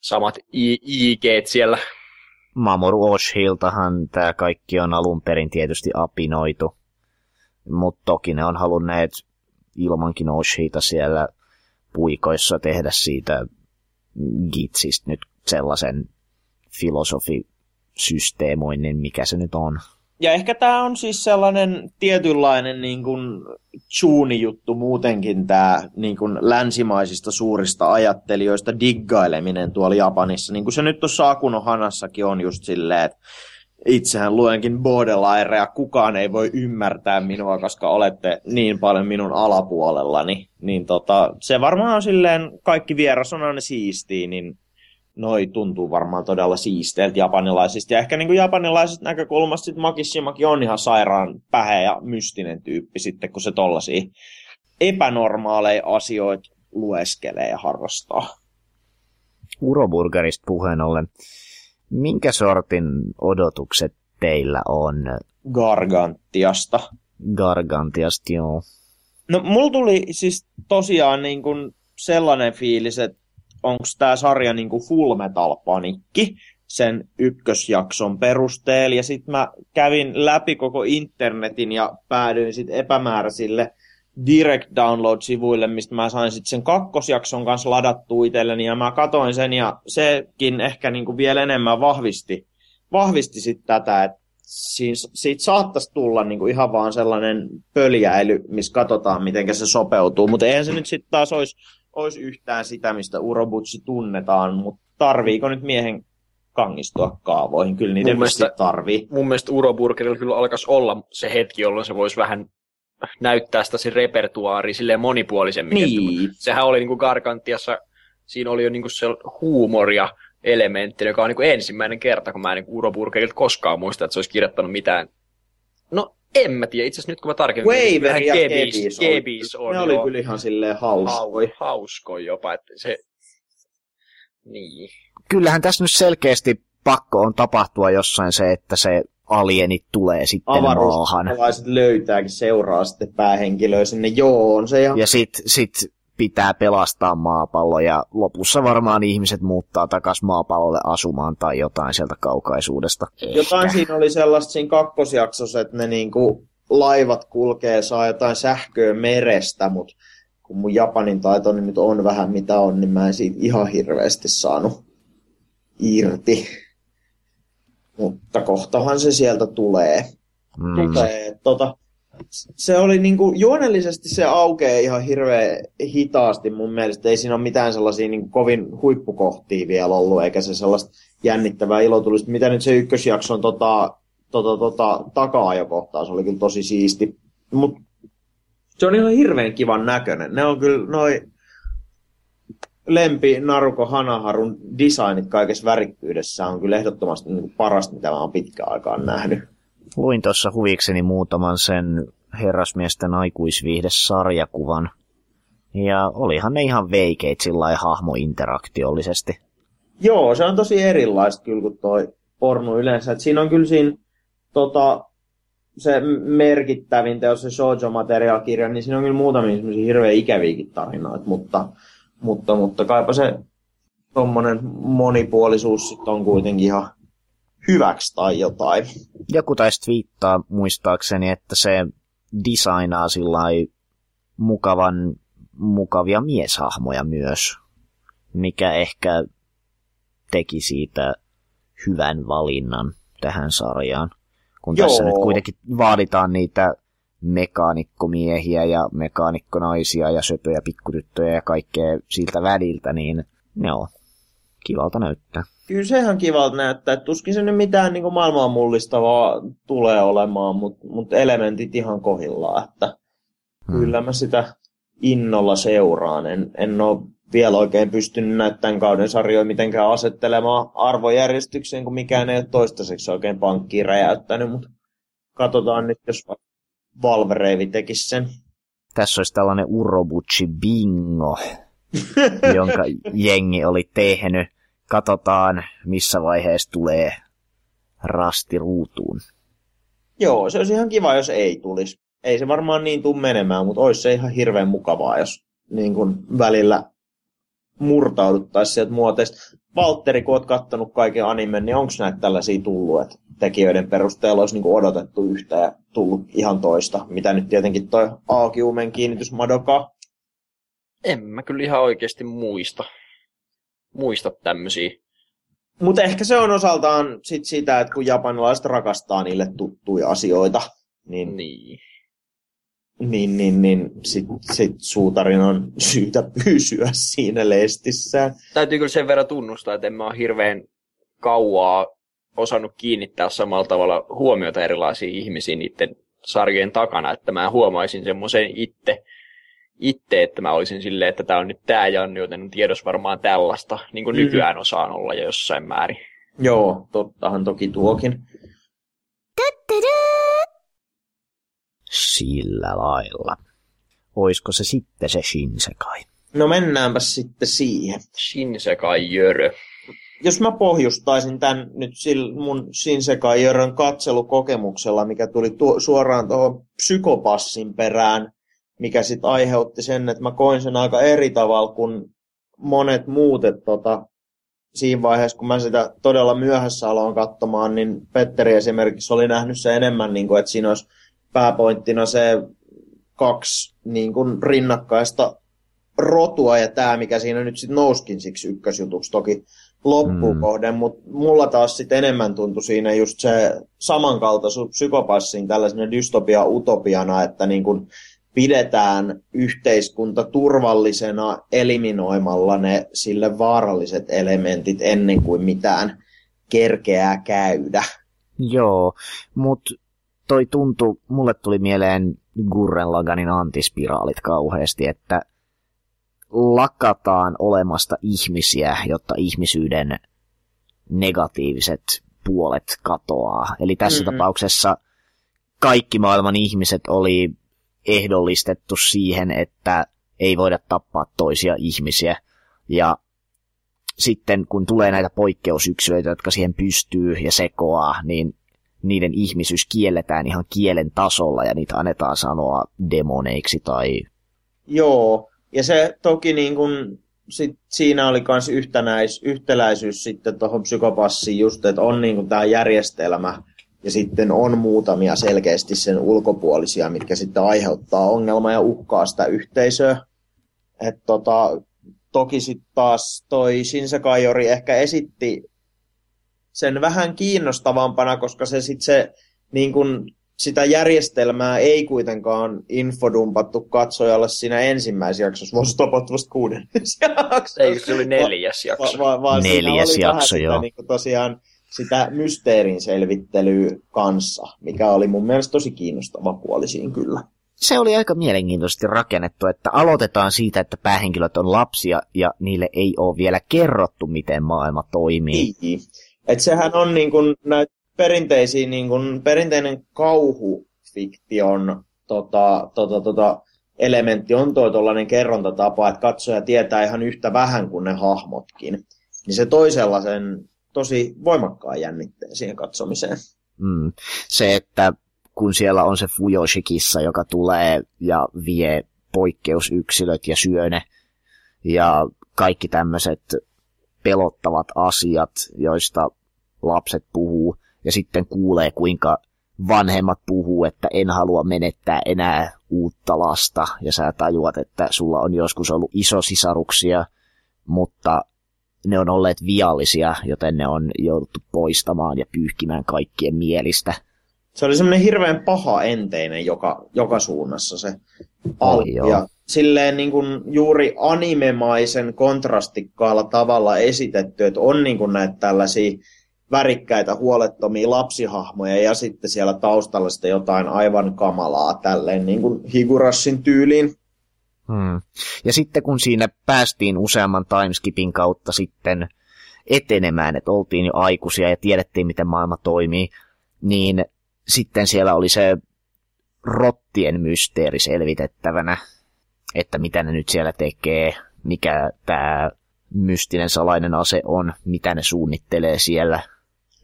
samat I G:t siellä. Mamoru Oshiiltahan tämä kaikki on alun perin tietysti apinoitu, mutta toki ne on halunneet ilmankin Oshiita siellä puikoissa tehdä siitä gitsistä nyt sellaisen filosofisysteemoinnin, mikä se nyt on. Ja ehkä tämä on siis sellainen tietynlainen niin kuin tsuuni-juttu muutenkin, tämä niin kuin länsimaisista suurista ajattelijoista diggaileminen tuolla Japanissa. Niin kuin se nyt tuossa Akuno Hanassakin on just silleen, että itsehän luenkin Baudelaire, kukaan ei voi ymmärtää minua, koska olette niin paljon minun alapuolellani. Niin tota, se varmaan on silleen, kaikki vieras on aina siistii, niin noi tuntuu varmaan todella siisteiltä japanilaisista. Ja ehkä niin kuin japanilaisesta näkökulmasta sit Makishimakin on ihan sairaan pähe ja mystinen tyyppi sitten, kun se tollaisia epänormaaleja asioita lueskelee ja harrastaa. Uroburgerista puheen ollen, minkä sortin odotukset teillä on? Gargantiasta. Gargantiasta, joo. No, mulla tuli siis tosiaan niin kuin sellainen fiilis, että onko tämä sarja niin kuin Fullmetal Panikki sen ykkösjakson perusteella. Ja sitten mä kävin läpi koko internetin ja päädyin sitten epämääräisille direct download-sivuille, mistä mä sain sitten sen kakkosjakson kanssa ladattua itselleni. Ja mä katoin sen ja sekin ehkä niin kuin vielä enemmän vahvisti, vahvisti sitten tätä, että siis siitä saattaisi tulla niin kuin ihan vaan sellainen pöljäily, missä katsotaan, miten se sopeutuu. Mutta eihän se nyt sitten taas olisi... Ois yhtään sitä, mistä Urobuchi tunnetaan, mutta tarviiko nyt miehen kangistua kaavoihin? Kyllä niitä mielestä tarvii. Mun mielestä Uroburgerilla kyllä alkaisi olla se hetki, jolloin se voisi vähän näyttää sitä se repertuaari silleen monipuolisemmin. Niin. Sehän oli niin kuin Gargantiassa, siinä oli jo niin kuin se huumoria elementti, joka on niin kuin ensimmäinen kerta, kun mä en niin kuin Uroburgerilta koskaan muista, että se olisi kirjoittanut mitään. No, en mä tiedä. Itse asiassa nyt kun mä tarkemmin... Waver ja Gebis. Gebis on, ne oli kyllä ihan silleen hauskoja. Hauskoja jopa, että se... Niin. Kyllähän tässä nyt selkeästi pakko on tapahtua jossain se, että se alienit tulee sitten Avaruus- maahan. Avaruustalaiset löytääkin seuraa sitten päähenkilöä sinne. Joo, on se ihan... Ja sit, sit pitää pelastaa maapallo ja lopussa varmaan ihmiset muuttaa takaisin maapallolle asumaan tai jotain sieltä kaukaisuudesta. Ehkä. Jotain siinä oli sellaista siinä kakkosjaksossa, että ne niinku laivat kulkee, saa jotain sähköä merestä, mutta kun mun Japanin taitoni nyt on vähän mitä on, niin mä en siitä ihan hirveästi saanut irti. Mutta kohtahan se sieltä tulee. Mm. Tulee tota... Se oli niinku, juonellisesti se aukeaa ihan hirveän hitaasti mun mielestä. Ei siinä ole mitään sellaisia niinku kovin huippukohtia vielä ollut, eikä se sellaista jännittävää ilotulista. Mitä nyt se ykkösjakson tota, tota, tota, taka-ajakohtaa, se oli kyllä tosi siisti. Mut se on ihan hirveän kivan näköinen. Ne on kyllä noin lempi Naruko Hanaharun designit kaikessa värikkyydessä on kyllä ehdottomasti niin parasta, mitä mä oon pitkään aikaan nähnyt. Luin tuossa huvikseni muutaman sen herrasmiesten aikuisviihdesarjakuvan. Ja olihan ne ihan veikeet sillai hahmointeraktiollisesti. Joo, se on tosi erilaista kyllä kuin toi porno yleensä. Et siinä on kyllä siinä, tota, se merkittävin teos, se shoujo-materiaalikirja, niin siinä on kyllä muutamia semmoisia hirveän ikäviäkin tarinoita. Mutta, mutta, mutta kaipa se tommonen monipuolisuus sit on kuitenkin ihan hyväksi tai jotain. Joku taisi twiittaa muistaakseni, että se designaa sillai mukavan... mukavia mieshahmoja myös, mikä ehkä teki siitä hyvän valinnan tähän sarjaan. Kun Joo. tässä nyt kuitenkin vaaditaan niitä mekaanikkomiehiä ja mekaanikkonaisia ja söpöjä pikkutyttöjä ja kaikkea siltä väliltä, niin ne on kivalta näyttää. Kyllä se ihan kivalta näyttää. Tuskin se nyt mitään niin kuin maailmaa mullistavaa tulee olemaan, mutta mut elementit ihan kohillaan. Että hmm. Kyllä mä sitä... innolla seuraan. En, en ole vielä oikein pystynyt näitä tämän kauden sarjoja mitenkään asettelemaan arvojärjestykseen, kun mikään ei ole toistaiseksi oikein pankkiin räjäyttänyt, mutta katsotaan nyt, jos Valve Reivi tekisi sen. Tässä olisi tällainen Urobuchi bingo, jonka jengi oli tehnyt. Katsotaan, missä vaiheessa tulee rasti ruutuun. Joo, se olisi ihan kiva, jos ei tulisi. Ei se varmaan niin tule menemään, mutta olisi se ihan hirveän mukavaa, jos niin kun välillä murtauduttaisiin sieltä muoteista. Valtteri, kun olet kattonut kaiken animen, niin onko näitä tällaisia tullut, että tekijöiden perusteella olisi niin kun odotettu yhtä ja tullut ihan toista? Mitä nyt tietenkin toi Aakiumen kiinnitys Madoka? En mä kyllä ihan oikeasti muista. Muista tämmöisiä. Mutta ehkä se on osaltaan sit sitä, että kun japanilaiset rakastaa niille tuttuja asioita, niin... niin. Niin, niin, niin. Sitten sit suutarin on syytä pysyä siinä lestissään. Täytyy kyllä sen verran tunnustaa, että en mä ole hirveän kauaa osannut kiinnittää samalla tavalla huomiota erilaisiin ihmisiin niiden sarjojen takana, että mä huomaisin semmoisen itse, itte, että mä olisin silleen, että tää on nyt tää Janni, joten tiedos varmaan tällaista, niin kuin mm. nykyään osaan olla jo jossain määrin. Joo, tottahan toki tuokin. Sillä lailla. Oisko se sitten se Shinsekai? No mennäänpä sitten siihen. Shinsekai Yori. Jos mä pohjustaisin tämän nyt mun Shinsekai Yorin katselukokemuksella, mikä tuli tu- suoraan tuohon Psycho-Passin perään, mikä sitten aiheutti sen, että mä koin sen aika eri tavalla kuin monet muut. Että tota, siinä vaiheessa, kun mä sitä todella myöhässä aloin katsomaan, niin Petteri esimerkiksi oli nähnyt se enemmän, niin kuin, että siinä olisi pääpointtina se kaksi niin kuin rinnakkaista rotua ja tämä, mikä siinä nyt sitten nouskin siksi ykkösjutuksi toki loppuun kohden, mm. mutta mulla taas sitten enemmän tuntui siinä just se samankaltaisuus Psycho-Passiin tällaisena dystopia-utopiana, että niin kuin pidetään yhteiskunta turvallisena eliminoimalla ne sille vaaralliset elementit ennen kuin mitään kerkeää käydä. Joo, mutta toi tuntui, mulle tuli mieleen Gurren Laganin antispiraalit kauheasti, että lakataan olemasta ihmisiä, jotta ihmisyyden negatiiviset puolet katoaa. Eli tässä mm-hmm. tapauksessa kaikki maailman ihmiset oli ehdollistettu siihen, että ei voida tappaa toisia ihmisiä. Ja sitten kun tulee näitä poikkeusyksilöitä, jotka siihen pystyy ja sekoaa, niin niiden ihmisyys kielletään ihan kielen tasolla ja niitä annetaan sanoa demoneiksi tai... Joo, ja se toki niin kun, sit siinä oli myös yhtäläisyys sitten tuohon Psycho-Passiin just, että on niin tämä järjestelmä ja sitten on muutamia selkeästi sen ulkopuolisia, mitkä sitten aiheuttaa ongelmaa ja uhkaa sitä yhteisöä. Et tota, toki sitten taas toi Shinsekai Yori ehkä esitti sen vähän kiinnostavampana, koska se sitten se niin kun sitä järjestelmää ei kuitenkaan infodumpattu katsojalle siinä ensimmäisessä jaksossa, vaan se tapahtui vasta kuudennessa jaksossa. Ei, se oli neljäs jakso. Va- va- vaan neljäs jakso, joo. Niin kuin tosiaan sitä mysteerin selvittelyä kanssa, mikä oli mun mielestä tosi kiinnostava puoli siinä kyllä. Se oli aika mielenkiintoisesti rakennettu, että aloitetaan siitä, että päähenkilöt on lapsia ja niille ei ole vielä kerrottu, miten maailma toimii. Niin. Että sehän on niin kuin näitä perinteisiä, niin kuin perinteinen kauhufiktion tota, tota, tota, elementti on toi tollainen kerrontatapa, että katsoja tietää ihan yhtä vähän kuin ne hahmotkin. Niin se toi sellaisen tosi voimakkaan jännitteen siihen katsomiseen. Mm. Se, että kun siellä on se Fujoshikissa, joka tulee ja vie poikkeusyksilöt ja syö ne, ja kaikki tämmöiset pelottavat asiat, joista lapset puhuu, ja sitten kuulee, kuinka vanhemmat puhuu, että en halua menettää enää uutta lasta, ja sä tajuat, että sulla on joskus ollut isosisaruksia, mutta ne on olleet viallisia, joten ne on jouduttu poistamaan ja pyyhkimään kaikkien mielistä. Se oli semmoinen hirveän paha enteinen joka, joka suunnassa se alki. Ja silleen niin kuin juuri animemaisen kontrastikkaalla tavalla esitetty, että on niin kuin näitä tällaisia värikkäitä huolettomia lapsihahmoja ja sitten siellä taustalla sitten jotain aivan kamalaa tälleen niin kuin Higurashin tyyliin. Hmm. Ja sitten kun siinä päästiin useamman timeskipin kautta sitten etenemään, että oltiin jo aikuisia ja tiedettiin miten maailma toimii, niin sitten siellä oli se rottien mysteeri selvitettävänä, että mitä ne nyt siellä tekee, mikä tämä mystinen salainen ase on, mitä ne suunnittelee siellä.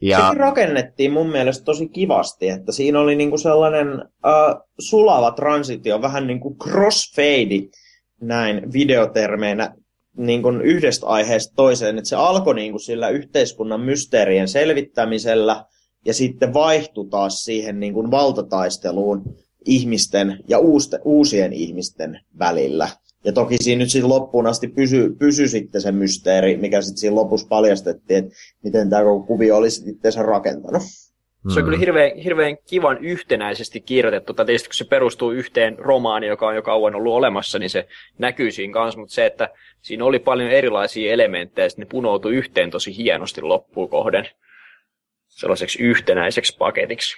Ja sekin rakennettiin mun mielestä tosi kivasti, että siinä oli niinku sellainen äh, sulava transitio, vähän niin kuin crossfade näin videotermeinä niin kuin yhdestä aiheesta toiseen, että se alkoi niin kuin sillä yhteiskunnan mysteerien selvittämisellä, ja sitten vaihtui taas siihen niin kuin valtataisteluun ihmisten ja uuste, uusien ihmisten välillä. Ja toki siinä nyt sitten loppuun asti pysyi pysy sitten se mysteeri, mikä sitten siinä lopussa paljastettiin, että miten tämä koko kuvio olisi itseänsä rakentanut. Mm. Se on kyllä hirveän, hirveän kivan yhtenäisesti kirjoitettu. Tai tietysti kun se perustuu yhteen romaaniin, joka on jo kauan ollut olemassa, niin se näkyy siinä kanssa. Mutta se, että siinä oli paljon erilaisia elementtejä, ja sitten ne punoutui yhteen tosi hienosti loppuun kohden. Sellaiseksi yhtenäiseksi paketiksi.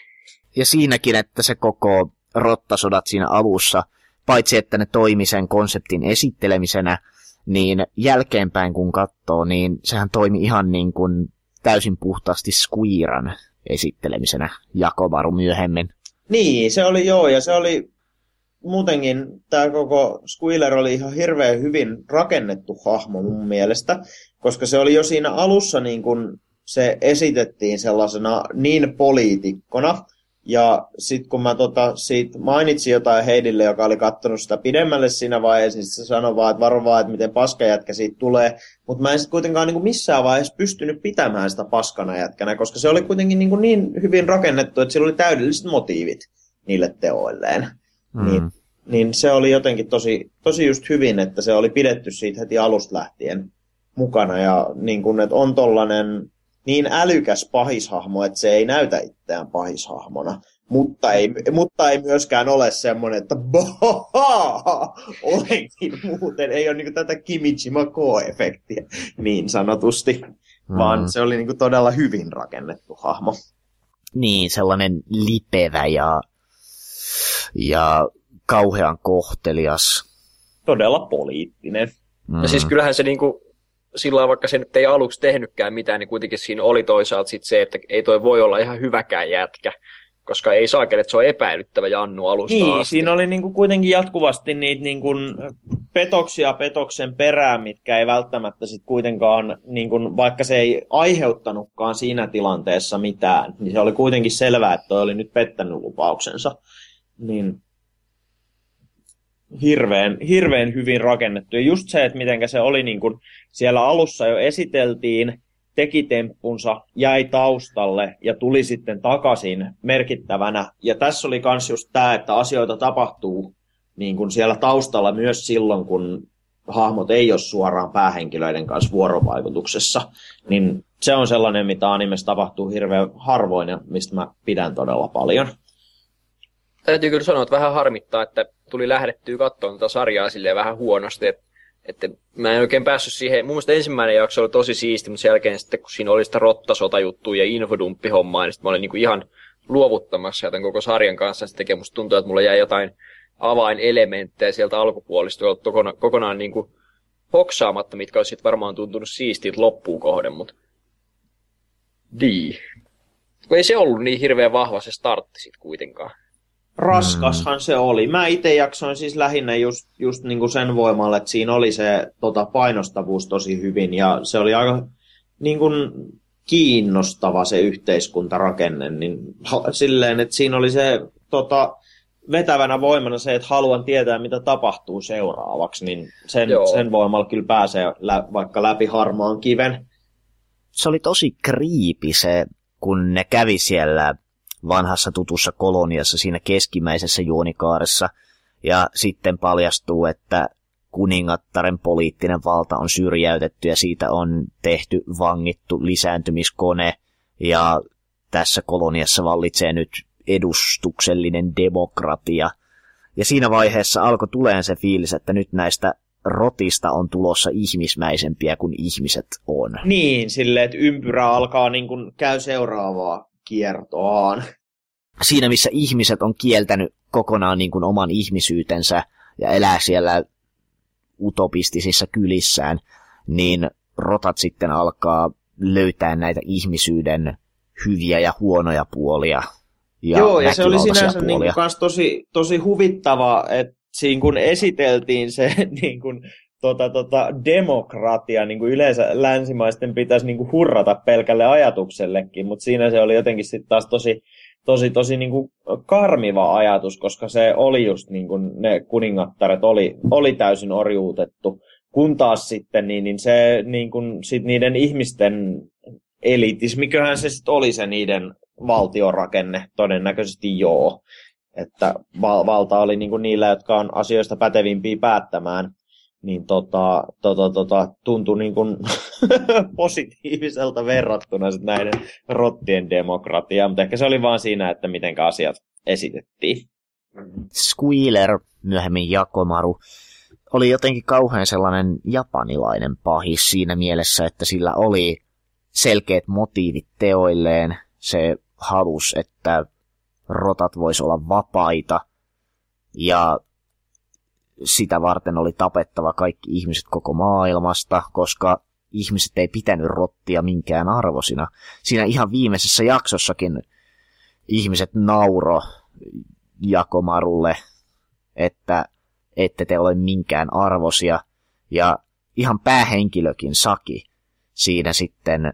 Ja siinäkin, että se koko rottasodat siinä alussa, paitsi että ne toimi sen konseptin esittelemisenä, niin jälkeenpäin kun katsoo, niin sehän toimi ihan niin kuin täysin puhtaasti Squiran esittelemisenä, Jakobaru myöhemmin. Niin, se oli joo, ja se oli muutenkin, tämä koko Squiler oli ihan hirveän hyvin rakennettu hahmo mun mielestä, koska se oli jo siinä alussa niin kuin se esitettiin sellaisena niin poliitikkona, ja sitten kun mä tota, siitä mainitsin jotain Heidille, joka oli katsonut sitä pidemmälle siinä vaiheessa, niin se sanoi vaan, että varovaa, että miten paskajätkä siitä tulee, mutta mä en sitten kuitenkaan niinku missään vaiheessa pystynyt pitämään sitä paskana jätkänä, koska se oli kuitenkin niinku niin hyvin rakennettu, että sillä oli täydelliset motiivit niille teoilleen. Mm. Niin, niin se oli jotenkin tosi, tosi just hyvin, että se oli pidetty siitä heti alusta lähtien mukana, ja niin kun, että on tollainen niin älykäs pahishahmo, että se ei näytä itseään pahishahmona, mutta ei, mutta ei myöskään ole semmoinen, että bohaa, olenkin muuten. Ei ole niin tätä Kimichi Mako-efektiä niin sanotusti, mm. vaan se oli niin todella hyvin rakennettu hahmo. Niin, sellainen lipevä ja, ja kauhean kohtelias. Todella poliittinen. Mm. Ja siis kyllähän se niinku silloin vaikka se nyt ei aluksi tehnytkään mitään, niin kuitenkin siinä oli toisaalta sit se, että ei toi voi olla ihan hyväkään jätkä, koska ei saa että se on epäilyttävä Jannu alusta niin, asti. Siinä oli niinku kuitenkin jatkuvasti niitä niinku petoksia petoksen perään, mitkä ei välttämättä sit kuitenkaan, niinku, vaikka se ei aiheuttanutkaan siinä tilanteessa mitään, niin se oli kuitenkin selvää, että toi oli nyt pettänyt lupauksensa. Niin Hirveän, hirveän hyvin rakennettu. Ja just se, että mitenkä se oli niin kuin siellä alussa jo esiteltiin, teki temppunsa, jäi taustalle ja tuli sitten takaisin merkittävänä. Ja tässä oli myös just tämä, että asioita tapahtuu niin kuin siellä taustalla myös silloin, kun hahmot ei ole suoraan päähenkilöiden kanssa vuorovaikutuksessa. Niin se on sellainen, mitä animessa tapahtuu hirveän harvoin ja mistä mä pidän todella paljon. täytyy kyllä sanoa, että vähän harmittaa, että tuli lähdettyä katsomaan tätä sarjaa silleen vähän huonosti. Että, että mä en oikein päässyt siihen. Mun mielestä ensimmäinen jakso oli tosi siisti, mutta sen jälkeen sitten, kun siinä oli sitä rottasotajuttua ja infodumppihommaa, niin sitten mä olin niin kuin ihan luovuttamassa ja tämän koko sarjan kanssa. Sitten tekee musta tuntuu, että mulla jäi jotain avainelementtejä sieltä alkupuolista kokonaan, kokonaan niin kuin hoksaamatta, mitkä olisi sitten varmaan tuntunut siistiit loppuun kohden, mutta Dii. Ei se ollut niin hirveän vahva se startti sitten kuitenkaan. Raskashan se oli. Mä itse jaksoin siis lähinnä just, just niinku sen voimalle, että siinä oli se tota, painostavuus tosi hyvin ja se oli aika niinku kiinnostava se yhteiskuntarakenne. Niin, silleen, että siinä oli se tota, vetävänä voimana se, että haluan tietää, mitä tapahtuu seuraavaksi, niin sen, sen voimalla kyllä pääsee lä- vaikka läpi harmaan kiven. Se oli tosi kriipi se, kun ne kävi siellä vanhassa tutussa koloniassa siinä keskimmäisessä juonikaaressa ja sitten paljastuu, että kuningattaren poliittinen valta on syrjäytetty ja siitä on tehty vangittu lisääntymiskone ja tässä koloniassa vallitsee nyt edustuksellinen demokratia. Ja siinä vaiheessa alkoi tulemaan se fiilis, että nyt näistä rotista on tulossa ihmismäisempiä kuin ihmiset on. Niin, silleen, että ympyrä alkaa niin kuin käy seuraavaa kiertoaan. Siinä, missä ihmiset on kieltänyt kokonaan niin kuin oman ihmisyytensä ja elää siellä utopistisissa kylissään, niin rotat sitten alkaa löytää näitä ihmisyyden hyviä ja huonoja puolia. Ja joo, ja se oli sinänsä myös niin tosi, tosi huvittava, että siinä kun esiteltiin se niin kun, tota, tota, demokratia, niin kuin yleensä länsimaisten pitäisi niin kuin hurrata pelkälle ajatuksellekin, mutta siinä se oli jotenkin sitten taas tosi, tosi, tosi niin kuin karmiva ajatus, koska se oli just niin kuin ne kuningattaret oli, oli täysin orjuutettu, kun taas sitten niin, niin se niin kuin sit niiden ihmisten elitismiköhän se sitten oli se niiden valtiorakenne, todennäköisesti joo. Että val- valta oli niinku niillä, jotka on asioista pätevimpiä päättämään, niin tota, tota, tota, tuntui niinku positiiviselta verrattuna sit näiden rottien demokratiaan, mutta ehkä se oli vaan siinä, että mitenkä asiat esitettiin. Squealer, myöhemmin Yakomaru, oli jotenkin kauhean sellainen japanilainen pahis siinä mielessä, että sillä oli selkeät motiivit teoilleen. Se halusi, että rotat vois olla vapaita ja sitä varten oli tapettava kaikki ihmiset koko maailmasta, koska ihmiset ei pitänyt rottia minkään arvoisina. Siinä ihan viimeisessä jaksossakin ihmiset nauro Yakomarulle, että ette te ole minkään arvoisia ja ihan päähenkilökin Saki siinä sitten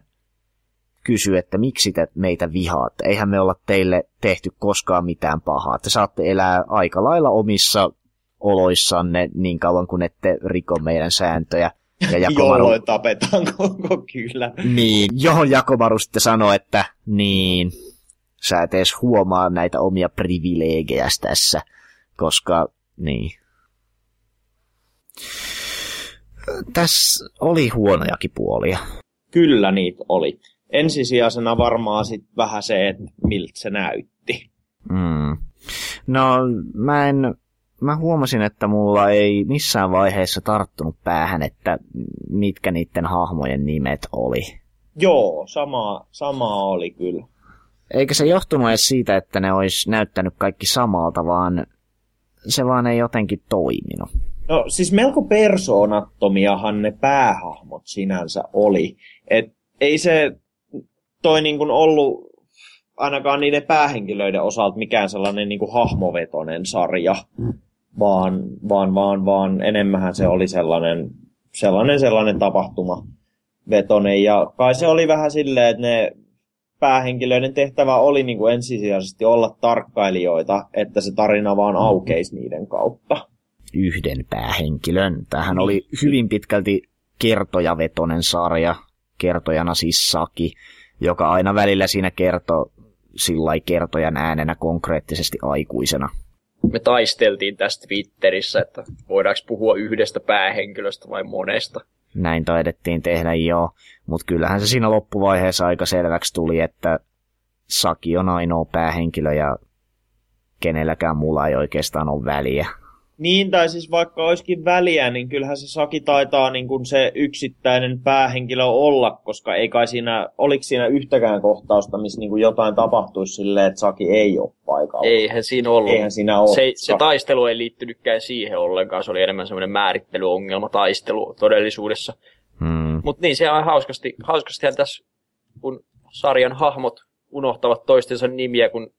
kysyy, että miksi te meitä vihaatte. Eihän me olla teille tehty koskaan mitään pahaa. Te saatte elää aika lailla omissa oloissanne niin kauan, kun ette riko meidän sääntöjä. Ja Yakomaru... Jolloin tapetaan koko kyllä. Niin, johon Yakomaru sitten sanoi, että niin, sä et edes huomaa näitä omia privileegejä tässä, koska niin. Tässä oli huonojakin puolia. Kyllä niitä oli. Ensisijaisena varmaan sit vähän se, että miltä se näytti. Mm. No, mä, en, mä huomasin, että mulla ei missään vaiheessa tarttunut päähän, että mitkä niiden hahmojen nimet oli. Joo, sama, sama oli kyllä. Eikä se johtunut edes siitä, että ne olisi näyttänyt kaikki samalta, vaan se vaan ei jotenkin toiminut. No, siis melko persoonattomiahan ne päähahmot sinänsä oli. Et ei se... toi niin kuin ollut ainakaan niiden päähenkilöiden osalta mikään sellainen niin kuin hahmovetoinen sarja, vaan, vaan, vaan, vaan enemmänhän se oli sellainen, sellainen, sellainen tapahtumavetoinen. Ja kai se oli vähän silleen, että ne päähenkilöiden tehtävä oli niin kuin ensisijaisesti olla tarkkailijoita, että se tarina vaan aukeisi niiden kautta. Yhden päähenkilön. Tämähän oli hyvin pitkälti kertojavetoinen sarja, kertojana siis Saki, joka aina välillä siinä kertoo sillai kertojan äänenä konkreettisesti aikuisena. Me taisteltiin tästä Twitterissä, että voidaanko puhua yhdestä päähenkilöstä vai monesta. Näin taidettiin tehdä, joo. Mutta kyllähän se siinä loppuvaiheessa aika selväksi tuli, että Saki on ainoa päähenkilö ja kenelläkään mulla ei oikeastaan ole väliä. Niin, tai siis vaikka olisikin väliä, niin kyllähän se Saki taitaa niin kuin se yksittäinen päähenkilö olla, koska ei kai siinä, oliko siinä yhtäkään kohtausta, missä niin kuin jotain tapahtuisi silleen, että Saki ei ole paikalla. Eihän siinä ollut. Eihän siinä ole. Se, se taistelu ei liittynytkään siihen ollenkaan, se oli enemmän semmoinen määrittelyongelma, taistelu todellisuudessa. Hmm. Mutta niin, se on hauskasti, hauskastihan tässä, kun sarjan hahmot unohtavat toistensa nimiä, kun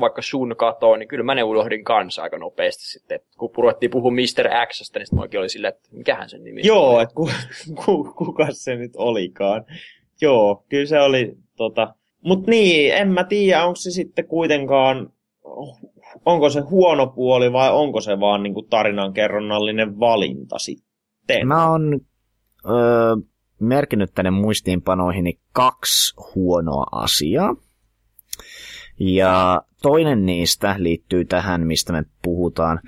vaikka sun katoo, niin kyllä mä ne unohdin kanssa aika nopeasti sitten. Kun ruvettiin puhua mister X:stä, niin sitten oli silleen, että mikähän sen nimi on. Joo, että ku, ku, kukas se nyt olikaan. Joo, kyllä se oli tota... Mut niin, en mä tiedä, onko se sitten kuitenkaan... Onko se huono puoli vai onko se vaan niinku tarinankerronnallinen valinta sitten? Mä oon öö, merkinnyt tänne muistiinpanoihini kaksi huonoa asiaa. Ja toinen niistä liittyy tähän, mistä me puhutaan.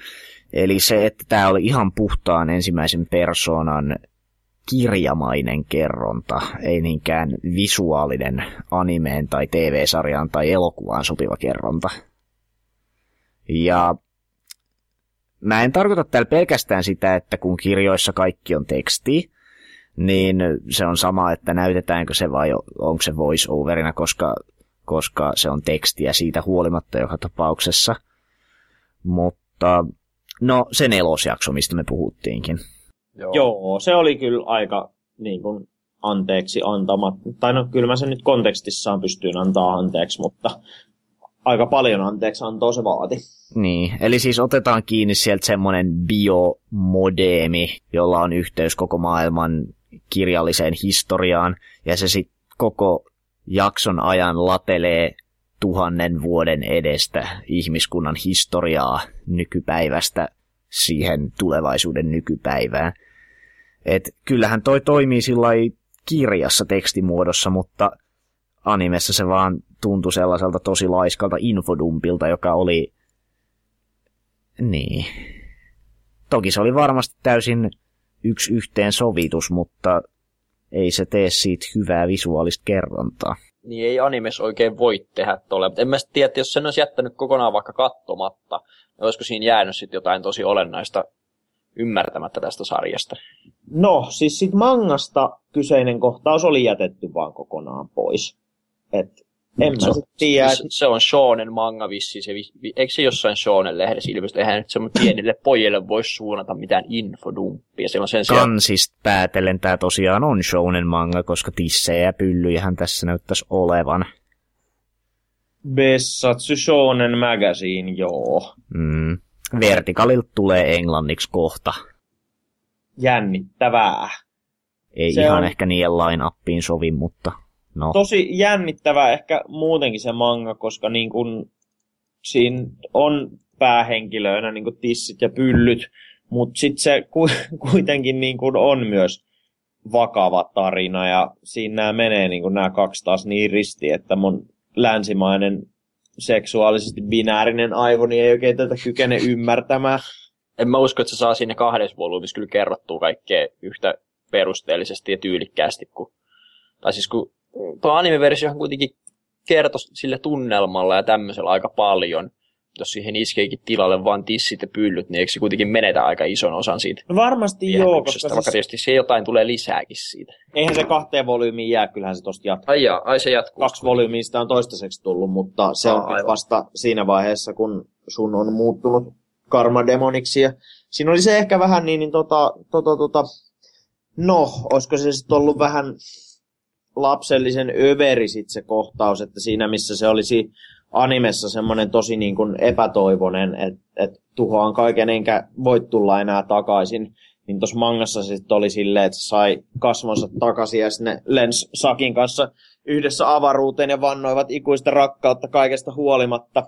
Eli se, että tämä oli ihan puhtaan ensimmäisen persoonan kirjamainen kerronta, ei niinkään visuaalinen animeen tai T V-sarjaan tai elokuvaan sopiva kerronta. Ja mä en tarkoita täällä pelkästään sitä, että kun kirjoissa kaikki on teksti, niin se on sama, että näytetäänkö se vai onko se voice-overina, koska... koska se on tekstiä siitä huolimatta joka tapauksessa. Mutta no se nelosjakso, mistä me puhuttiinkin. Joo, Joo se oli kyllä aika niin kuin, anteeksi antamat. Tai no kyllä mä sen nyt kontekstissaan pystyn antaa anteeksi, mutta aika paljon anteeksi antoo se vaati. Niin, eli siis otetaan kiinni sieltä semmoinen biomodeemi, jolla on yhteys koko maailman kirjalliseen historiaan, ja se sitten koko... jakson ajan latelee tuhannen vuoden edestä ihmiskunnan historiaa nykypäivästä siihen tulevaisuuden nykypäivään. Et kyllähän toi toimii sillai kirjassa tekstimuodossa, mutta animessa se vaan tuntui sellaiselta tosi laiskalta infodumpilta, joka oli... Niin. Toki se oli varmasti täysin yksi yhteen sovitus, mutta... Ei se tee siitä hyvää visuaalista kerrontaa. Niin ei animes oikein voi tehdä tolle. En mä sitten tiedä, jos sen olisi jättänyt kokonaan vaikka katsomatta, niin olisiko siinä jäänyt sitten jotain tosi olennaista ymmärtämättä tästä sarjasta? No, siis sit mangasta kyseinen kohtaus oli jätetty vaan kokonaan pois. Et en se, mä sit tiedä. Se, se on shonen manga vissiin. Se, eikö se jossain shonen lehdessä ilmeisesti? Eihän nyt semmoinen pienille pojille voi suunnata mitään infodumppia. Se on sen sijaan... Kansista päätellen tämä tosiaan on shonen manga, koska tissejä ja pyllyjähän tässä näyttäisi olevan. Bessatsu Shonen Magazine, joo. Mm. Vertikalilta tulee englanniksi kohta. Jännittävää. Ei se ihan on... ehkä niiden line-appiin sovi, mutta... No. Tosi jännittävä ehkä muutenkin se manga, koska niin kun siinä on päähenkilöinä niin kun tissit ja pyllyt, mutta sitten se kuitenkin niin kun on myös vakava tarina ja siinä nämä menee niin kun nämä kaksi taas niin ristiin, että mun länsimainen seksuaalisesti binäärinen aivoni ei oikein tätä kykene ymmärtämään. En mä usko, että se saa siinä kahdessa volyymissa kyllä kerrottua kaikkea yhtä perusteellisesti ja tyylikkäästi kuin... Tai siis kun tuo anime-versiohan kuitenkin kertoi sillä tunnelmalla ja tämmöisellä aika paljon. Jos siihen iskeekin tilalle vaan tissit ja pyllyt, niin eikö se kuitenkin menetä aika ison osan siitä? No varmasti joo. Koska vaikka siis... tietysti se jotain tulee lisääkin siitä. Eihän se kahteen volyymiin jää, kyllähän se tosta jatkuu. Ai, jaa, ai se jatkuu. Kaksi volyymiin sitä on toistaiseksi tullut, mutta se on aivan vasta siinä vaiheessa, kun sun on muuttunut karmademoniksi. Ja siinä oli se ehkä vähän niin, niin tota, tota, tota, no, olisiko se sitten ollut vähän... lapsellisen överi sit se kohtaus, että siinä missä se olisi animessa semmoinen tosi niin kuin epätoivoinen, että et tuhoan kaiken enkä voi tulla enää takaisin, niin tuossa mangassa se sit oli silleen, että se sai kasvonsa takaisin ja sinne lens Sakin kanssa yhdessä avaruuteen ja vannoivat ikuista rakkautta kaikesta huolimatta.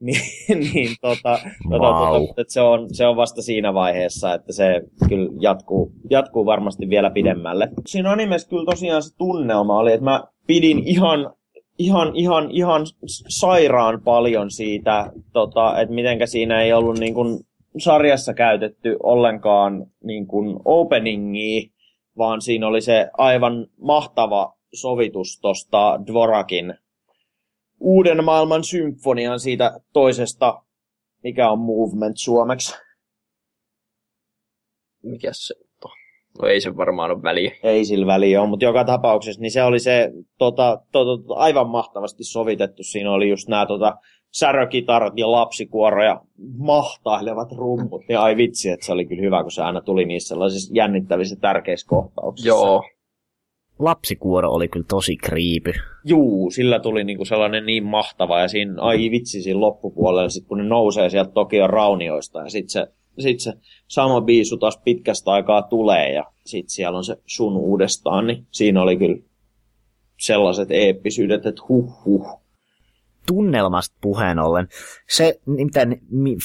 niin tota, wow. tota, tota että se on se on vasta siinä vaiheessa, että se kyllä jatkuu jatkuu varmasti vielä pidemmälle. Siinä animessa kyllä tosiaan se tunnelma oli, että mä pidin ihan ihan ihan ihan sairaan paljon siitä tota, että mitenkä siinä ei ollut niin kuin sarjassa käytetty ollenkaan niin kuin openingia, vaan siinä oli se aivan mahtava sovitus tosta Dvorakin Uuden maailman symfonian siitä toisesta Mikä on movement suomeksi? Mikä se on? No ei se varmaan ole väliä. Ei sillä väliä ole, mutta joka tapauksessa niin se oli se tota, to, to, aivan mahtavasti sovitettu. Siinä oli just nämä tota, särökitarat ja lapsikuoro ja mahtailevat rumput. Ja ai vitsi, että se oli kyllä hyvä, kun se aina tuli niissä sellaisissa jännittävissä tärkeissä kohtauksissa. Joo. Lapsikuoro oli kyllä tosi kriipy. Juu, sillä tuli niinku sellainen niin mahtava. Ja siinä, ai vitsi, siinä loppupuolella, sit kun ne nousee sieltä Tokion raunioista. Ja sit se, sit se sama biisu taas pitkästä aikaa tulee. Ja sit siellä on se sun uudestaan. Niin siinä oli kyllä sellaiset eeppisyydet, että huh huh. Tunnelmasta puheen ollen. Se, mitä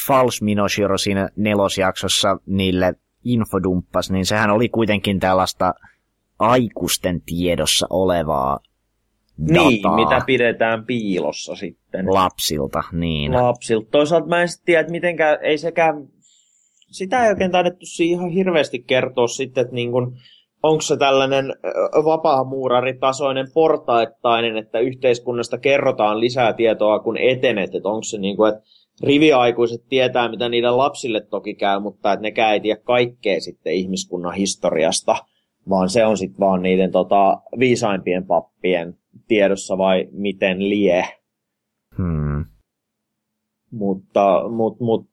Fals Minoshiro siinä nelosjaksossa niille infodumppasi, niin sehän oli kuitenkin tällaista aikuisten tiedossa olevaa dataa. Niin, mitä pidetään piilossa sitten. Lapsilta, niin. Lapsilta. Toisaalta mä en sitten tiedä, että mitenkään, ei sekään, sitä ei oikein taidettu ihan hirveästi kertoa sitten, että niin kun, onko se tällainen vapaamuuraritasoinen portaittainen, että yhteiskunnasta kerrotaan lisää tietoa, kun etenet, että onko se niin kuin, että riviaikuiset tietää, mitä niiden lapsille toki käy, mutta että nekään ei tiedä kaikkea sitten ihmiskunnan historiasta. Vaan se on sitten vaan niiden tota, viisaimpien pappien tiedossa vai miten lie. Hmm. Mutta mut, mut,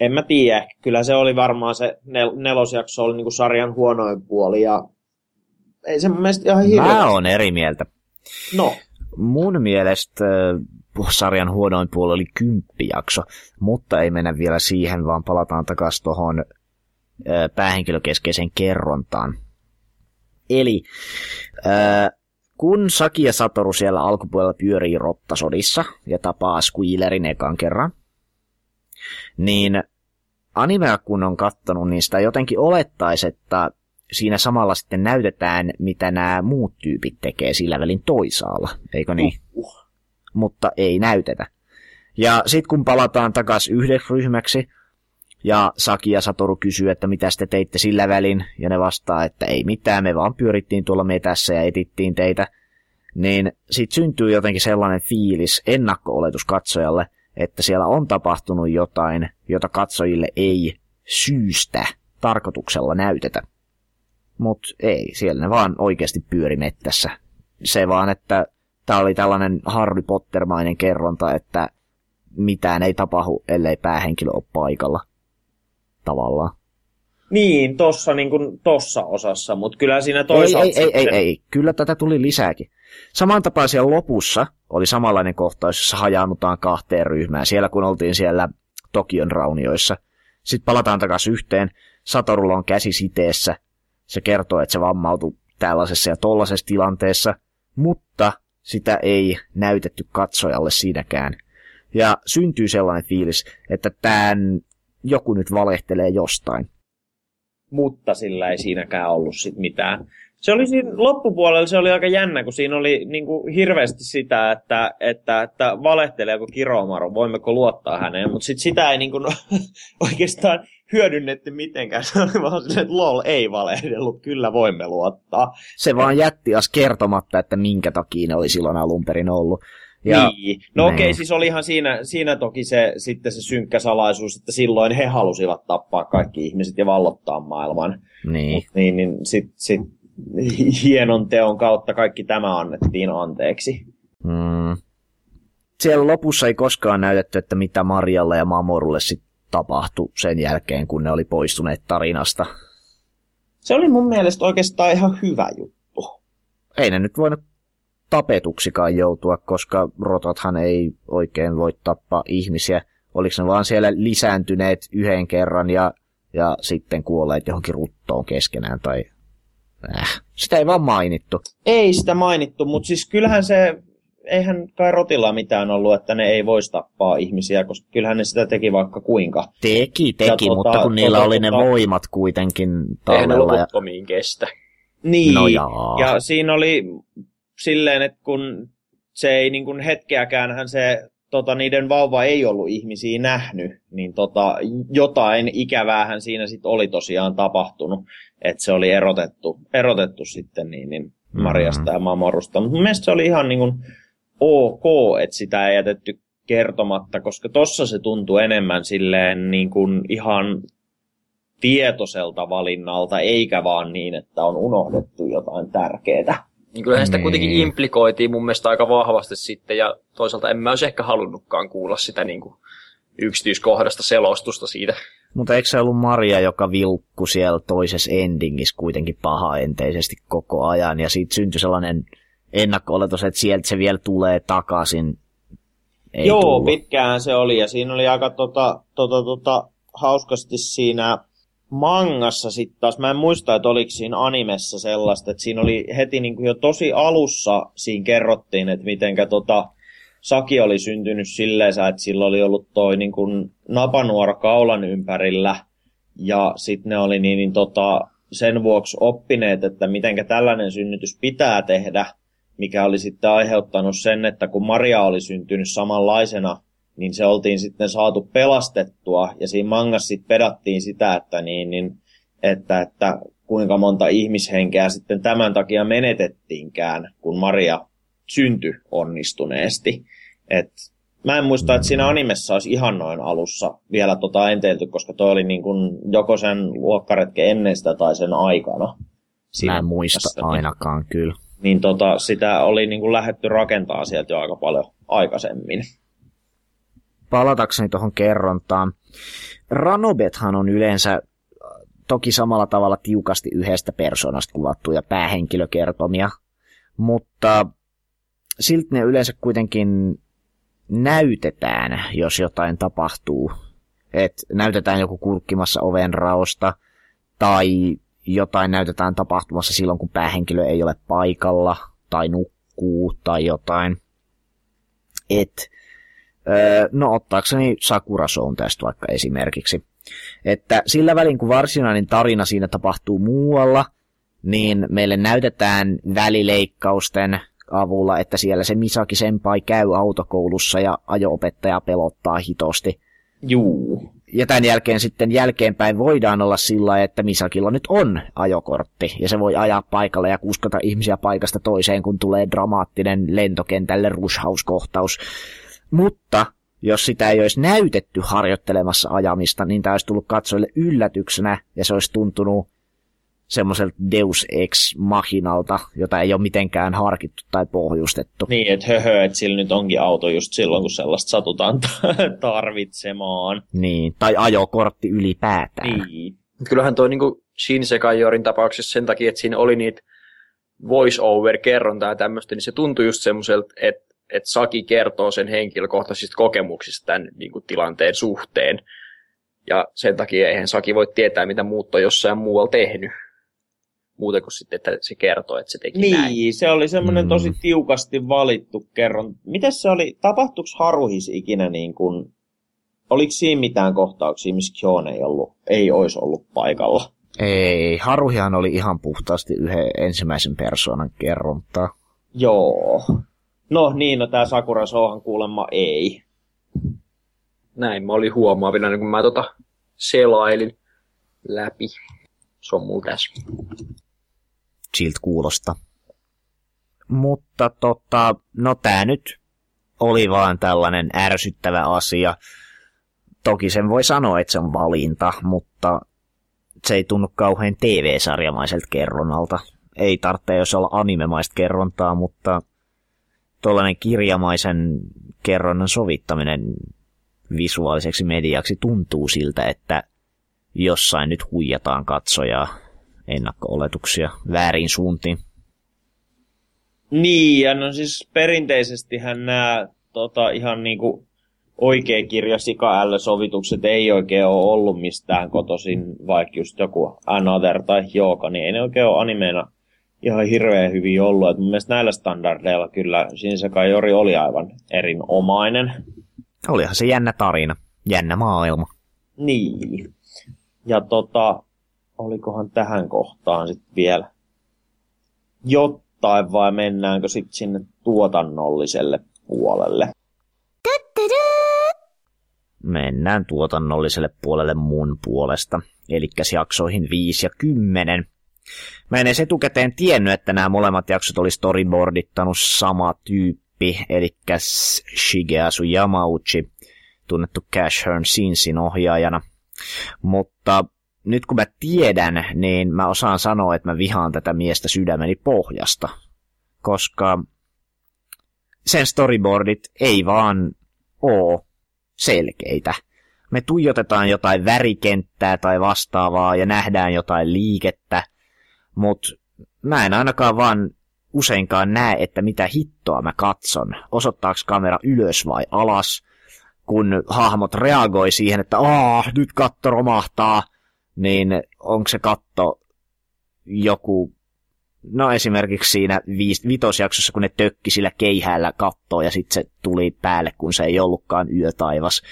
en mä tiedä. Kyllä se oli varmaan se nel- nelosjakso oli niinku sarjan huonoin puoli. Ja ei se mun mielestä ihan hirveästi. Mä oon eri mieltä. No. Mun mielestä äh, sarjan huonoin puoli oli kymppijakso. Mutta ei mennä vielä siihen, vaan palataan takaisin tuohon päähenkilökeskeiseen kerrontaan. Eli äh, kun Saki ja Satoru siellä alkupuolella pyörii Rottasodissa ja tapaa Squealerin ekan kerran, niin animea kun on kattonut, niin sitä jotenkin olettaisi, että siinä samalla sitten näytetään, mitä nämä muut tyypit tekee sillä välin toisaalla, eikö niin? Uh-uh. Mutta ei näytetä. Ja sitten kun palataan takaisin yhdeksi ryhmäksi, ja Saki ja Satoru kysyy, että mitä te teitte sillä välin, ja ne vastaa, että ei mitään, me vaan pyörittiin tuolla metässä ja etittiin teitä. Niin sit syntyy jotenkin sellainen fiilis, ennakko-oletus katsojalle, että siellä on tapahtunut jotain, jota katsojille ei syystä tarkoituksella näytetä. Mut ei, siellä ne vaan oikeasti pyöri mettässä. Se vaan, että tää oli tällainen Harry Potter-mainen kerronta, että mitään ei tapahdu, ellei päähenkilö ole paikalla. Tavallaan. Niin, tossa, niin kuin tossa osassa, mutta kyllä siinä toisaalta... Ei, ei, ei, ei, ei, kyllä tätä tuli lisääkin. Samaan tapaan siellä lopussa oli samanlainen kohtaus, jossa hajaannutaan kahteen ryhmään. Siellä kun oltiin siellä Tokion raunioissa. Sitten palataan takaisin yhteen. Satorulla on käsi siteessä. Se kertoo, että se vammautui tällaisessa ja tollaisessa tilanteessa, mutta sitä ei näytetty katsojalle siinäkään. Ja syntyy sellainen fiilis, että tämän... joku nyt valehtelee jostain. Mutta sillä ei siinäkään ollut sit mitään. Se oli siinä loppupuolella, se oli aika jännä, kun siinä oli niin kuin hirveästi sitä, että, että, että valehteleeko Kiromaru, voimmeko luottaa häneen, mutta sit sitä ei niin kuin oikeastaan hyödynnetty mitenkään. Se oli vaan silleen, että lol, ei valehdellut, kyllä voimme luottaa. Se vaan jätti taas kertomatta, että minkä takia ne oli silloin alun perin ollut. Ja, niin. No okei, okay, siis olihan siinä, siinä toki se, sitten se synkkä salaisuus, että silloin he halusivat tappaa kaikki ihmiset ja vallottaa maailman. Niin. Mut niin, niin sit, sit hienon teon kautta kaikki tämä annettiin anteeksi. Mm. Siellä lopussa ei koskaan näytetty, että mitä Marjalle ja Mamorulle sitten tapahtui sen jälkeen, kun ne oli poistuneet tarinasta. Se oli mun mielestä oikeastaan ihan hyvä juttu. Ei ne nyt voinut tapetuksikaan joutua, koska rotothan ei oikein voi tappaa ihmisiä. Oliko ne vaan siellä lisääntyneet yhden kerran ja, ja sitten kuolleet johonkin ruttoon keskenään tai... Äh, sitä ei vaan mainittu. Ei sitä mainittu, mutta siis kyllähän se... Eihän kai rotilla mitään ollut, että ne ei voisi tappaa ihmisiä, koska kyllähän ne sitä teki vaikka kuinka. Teki, teki, ja mutta tota, kun niillä tota, oli ne tota, voimat kuitenkin tallella. Eihän loputtomiin kestä. Niin, no ja siinä oli... Silleen, että kun se ei niin kuin hetkeäkäänhän se, tota, niiden vauva ei ollut ihmisiä nähnyt, niin tota, jotain ikäväähän siinä sit oli tosiaan tapahtunut, että se oli erotettu, erotettu sitten niin, niin Marjasta mm-hmm. ja Mamorusta. Mutta mun mielestä se oli ihan niin kuin ok, että sitä ei jätetty kertomatta, koska tossa se tuntuu enemmän silleen niin kuin ihan tietoiselta valinnalta, eikä vaan niin, että on unohdettu jotain tärkeää. Niin kyllähän sitä kuitenkin implikoitiin mun mielestä aika vahvasti sitten, ja toisaalta en mä olisi ehkä halunnutkaan kuulla sitä niin kuin yksityiskohdasta selostusta siitä. Mutta eikö se ollut Maria, joka vilkku siellä toisessa endingissä kuitenkin pahaenteisesti koko ajan, ja siitä syntyi sellainen ennakko-oletus, että sieltä se vielä tulee takaisin. Ei Joo, tullut. Pitkään se oli, ja siinä oli aika tota, tota, tota, hauskasti siinä mangassa sitten taas, mä en muista, että oliko siinä animessa sellaista, että siinä oli heti niin kuin jo tosi alussa siinä kerrottiin, että mitenkä tota Saki oli syntynyt silleen, että sillä oli ollut toi niin kuin napanuora kaulan ympärillä, ja sitten ne oli niin, niin tota, sen vuoksi oppineet, että mitenkä tällainen synnytys pitää tehdä, mikä oli sitten aiheuttanut sen, että kun Maria oli syntynyt samanlaisena, niin se oltiin sitten saatu pelastettua, ja siinä mangassa sitten pedattiin sitä, että, niin, niin, että, että kuinka monta ihmishenkeä sitten tämän takia menetettiinkään, kun Maria syntyi onnistuneesti. Et mä en muista, että siinä animessa olisi ihan noin alussa vielä tota enteilty, koska toi oli niin kun joko sen luokkaretke ennen sitä tai sen aikana. Siinä mä en muista tästä, ainakaan niin, kyllä. Niin tota, sitä oli niin kun lähdetty rakentamaan sieltä jo aika paljon aikaisemmin. Palatakseni tuohon kerrontaan. Ranobethan on yleensä toki samalla tavalla tiukasti yhdestä persoonasta kuvattuja päähenkilökertomia, mutta silti ne yleensä kuitenkin näytetään, jos jotain tapahtuu. Et näytetään joku kurkkimassa oven raosta tai jotain näytetään tapahtumassa silloin, kun päähenkilö ei ole paikalla tai nukkuu tai jotain. Et no ottaakseni Sakura Zone tästä vaikka esimerkiksi, että sillä välin kun varsinainen tarina siinä tapahtuu muualla, niin meille näytetään välileikkausten avulla, että siellä se Misaki senpai käy autokoulussa ja ajo-opettaja pelottaa hitosti. Juu. Ja tämän jälkeen sitten jälkeenpäin voidaan olla sillä lailla, että Misakilla nyt on ajokortti ja se voi ajaa paikalle ja kuskata ihmisiä paikasta toiseen, kun tulee dramaattinen lentokentälle rushauskohtaus. Mutta jos sitä ei olisi näytetty harjoittelemassa ajamista, niin tämä olisi tullut katsojille yllätyksenä ja se olisi tuntunut semmoiselta Deus Ex Machinalta, jota ei ole mitenkään harkittu tai pohjustettu. Niin, että höhö, että sillä nyt onkin auto just silloin, kun sellaista satutaan tarvitsemaan. Niin, tai ajokortti ylipäätään. Niin. Kyllähän tuo niin kuin Shinsekai Yorin tapauksessa sen takia, että siinä oli niitä voice-over-kerrontaa ja tämmöistä, niin se tuntui just semmoiselta, että että Saki kertoo sen henkilökohtaisista kokemuksista tämän niin kuin tilanteen suhteen. Ja sen takia eihän Saki voi tietää, mitä muut on jossain muualla tehnyt. Muuten kuin sitten, että se kertoo, että se teki niin, näin. Niin, se oli semmoinen tosi tiukasti valittu kerron. Mites se oli? Tapahtuiko Haruhis ikinä niin kuin... Oliko siinä mitään kohtauksia, missä Kyon ei, ollut, ei olisi ollut paikalla? Ei, Haruhihan oli ihan puhtaasti yhden ensimmäisen persoonan kerrontaa. Joo... No niin, no tää Sakura Sohan kuulemma ei. Näin mä olin huomaavina, kun mä tota selailin läpi. Se on mulla tässä. Siltä kuulosta. Mutta tota, no tää nyt oli vaan tällainen ärsyttävä asia. Toki sen voi sanoa, että se on valinta, mutta se ei tunnu kauhean T V-sarjamaiselta kerronnalta. Ei tarvitse, jos olla animemaista kerrontaa, mutta... tuollainen kirjamaisen kerronnan sovittaminen visuaaliseksi mediaksi tuntuu siltä, että jossain nyt huijataan katsojaa, ennakko-oletuksia, väärin suuntiin. Niin, ja no siis perinteisestihän nämä tota, ihan niin kuin oikea kirja sika-ällö-sovitukset ei oikein ole ollut mistään kotoisin, vaikka just joku Another tai Hyoka, niin ei ne oikein ole animeena ihan hirveän hyvin ollut. Et mun mielestä näillä standardeilla kyllä Shinsekai Yori oli aivan erinomainen. Olihan se jännä tarina, jännä maailma. Niin. Ja tota, olikohan tähän kohtaan sitten vielä jotain vai mennäänkö sitten sinne tuotannolliselle puolelle? Mennään tuotannolliselle puolelle mun puolesta, elikkäs jaksoihin viisi ja kymmenen. Mä en edes etukäteen tiennyt, että nämä molemmat jaksot oli storyboardittanut sama tyyppi. Seppi, elikkäs Shigeasu Yamauchi, tunnettu Cash Hearn Sinsin ohjaajana. Mutta nyt kun mä tiedän, niin mä osaan sanoa, että mä vihaan tätä miestä sydämeni pohjasta, koska sen storyboardit ei vaan oo selkeitä. Me tuijotetaan jotain värikenttää tai vastaavaa ja nähdään jotain liikettä, mutta mä en ainakaan vaan useinkaan näe, että mitä hittoa mä katson. Osoittaako kamera ylös vai alas, kun hahmot reagoi siihen, että aah, nyt katto romahtaa, niin onko se katto joku, no esimerkiksi siinä viis- vitosjaksossa, kun ne tökki sillä keihäällä kattoa ja sitten se tuli päälle, kun se ei ollutkaan yötaivas.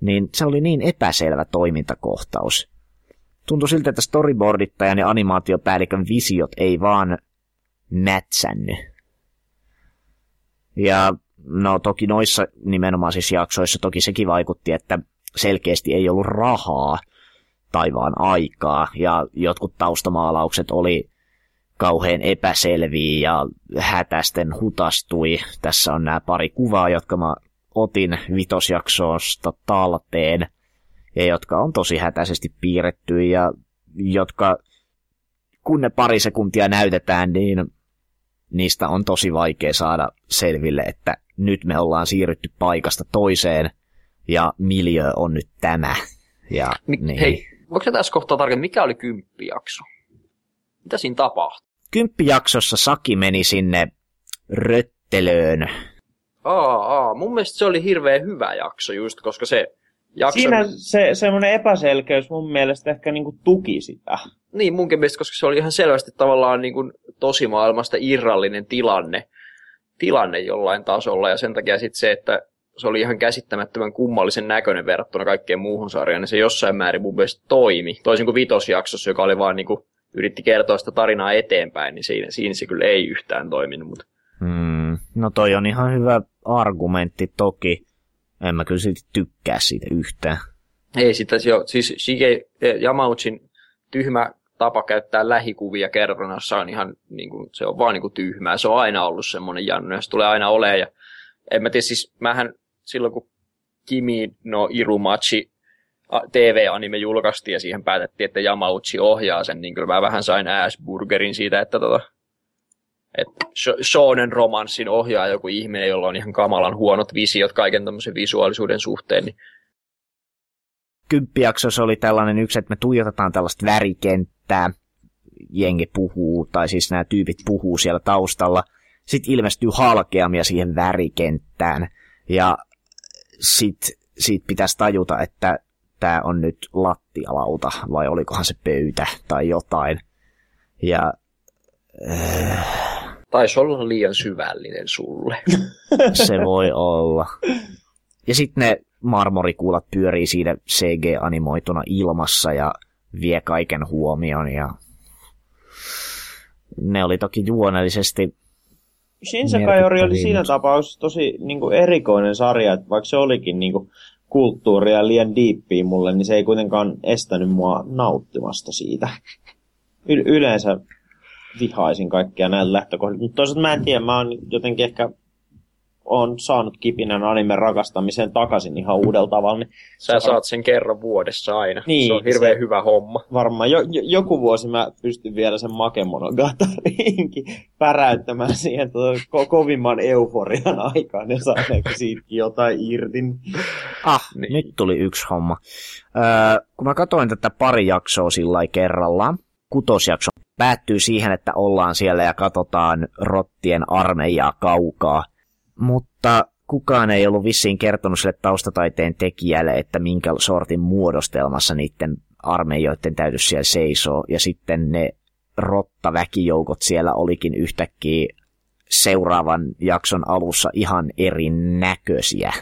Niin se oli niin epäselvä toimintakohtaus. Tuntui siltä, että storyboardittajan ja animaatiopäällikön visiot ei vaan mätsänny. Ja no toki noissa nimenomaan siis jaksoissa toki sekin vaikutti, että selkeästi ei ollut rahaa tai vaan aikaa. Ja jotkut taustamaalaukset oli kauhean epäselviä ja hätästen hutastui. Tässä on nämä pari kuvaa, jotka mä otin vitosjaksosta talteen, ja jotka on tosi hätäisesti piirretty, ja jotka, kun ne pari sekuntia näytetään, niin niistä on tosi vaikea saada selville, että nyt me ollaan siirrytty paikasta toiseen, ja miljöö on nyt tämä. Ja, Mi- niin. Hei, voiko se tässä kohtaa tarkemmin, mikä oli kymppijakso? Mitä siinä tapahtui? Kymppijaksossa Saki meni sinne röttelöön. Aa, aa, mun mielestä se oli hirveän hyvä jakso just, koska se jakso... Siinä se semmoinen epäselkeys mun mielestä ehkä niinku tuki sitä. Niin, munkin mielestä, koska se oli ihan selvästi tavallaan niinku tosimaailmasta irrallinen tilanne, tilanne jollain tasolla, ja sen takia sitten se, että se oli ihan käsittämättömän kummallisen näköinen verrattuna kaikkeen muuhun sarjaan, niin se jossain määrin mun mielestä toimi. Toisin kuin vitosjaksossa, joka oli vaan niinku, yritti kertoa sitä tarinaa eteenpäin, niin siinä, siinä se kyllä ei yhtään toiminut, mutta... Hmm. No toi on ihan hyvä argumentti toki. En mä kyllä silti tykkää siitä yhtään. Ei sitä, siis Shige Yamauchin tyhmä tapa käyttää lähikuvia kerronnassa on ihan, niin kuin, se on vaan niin kuin tyhmää. Se on aina ollut semmoinen jannu, ja se tulee aina olemaan. Ja en mä tiedä, siis mähän silloin kun Kimi no Irumachi T V-anime julkaistiin ja siihen päätettiin, että Yamauchi ohjaa sen, niin kyllä mä vähän sain Asburgerin siitä, että tota... Että shonen romanssin ohjaa joku ihminen, jolla on ihan kamalan huonot visiot kaiken tämmöisen visuaalisuuden suhteen. Niin. Kymppijaksossa oli tällainen yksi, että me tuijotetaan tällaista värikenttää. Jengi puhuu, tai siis nämä tyypit puhuu siellä taustalla. Sitten ilmestyy halkeamia siihen värikenttään. Ja sitten sit pitäisi tajuta, että tämä on nyt lattialauta, vai olikohan se pöytä tai jotain. Ja... Äh... Taisi olla liian syvällinen sulle. Se voi olla. Ja sitten ne marmorikuulat pyörii siinä C G-animoituna ilmassa ja vie kaiken huomion. Ja... Ne oli toki juonellisesti... Shinsekai Yori oli siinä tapauksessa tosi niinku erikoinen sarja, että vaikka se olikin niinku kulttuuria liian diippiä mulle, niin se ei kuitenkaan estänyt mua nauttimasta siitä. Y- yleensä... vihaisin kaikkia näillä lähtökohdilla. Mutta toisaalta mä en tiedä, mä oon jotenkin ehkä oon saanut kipinän animen rakastamiseen takaisin ihan uudella tavalla. Niin sä se... saat sen kerran vuodessa aina. Niin, se on hirveän se... hyvä homma. Varmaan jo, jo, joku vuosi mä pystyn vielä sen Makemonogatariinkin päräyttämään siihen tuota ko- kovimman euforian aikaan ja saaneeko siitäkin jotain irti. Ah, niin. Nyt tuli yksi homma. Öö, kun mä katsoin tätä pari jaksoa sillai kerrallaan, kutosjakso päättyy siihen, että ollaan siellä ja katsotaan rottien armeijaa kaukaa. Mutta kukaan ei ollut vissiin kertonut sille taustataiteen tekijälle, että minkä sortin muodostelmassa niiden armeijoiden täytyisi siellä seisoo. Ja sitten ne rottaväkijoukot siellä olikin yhtäkkiä seuraavan jakson alussa ihan erinäköisiä.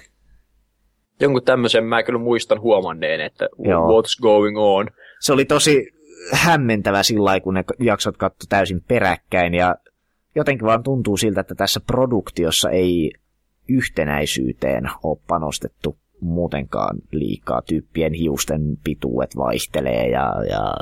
Jonkun tämmöisen mä kyllä muistan huomanneen, että what's going on. Se oli tosi... hämmentävä sillä kun ne jaksot katsoi täysin peräkkäin, ja jotenkin vaan tuntuu siltä, että tässä produktiossa ei yhtenäisyyteen ole panostettu muutenkaan liikaa. Tyyppien hiusten pituudet vaihtelee ja... ja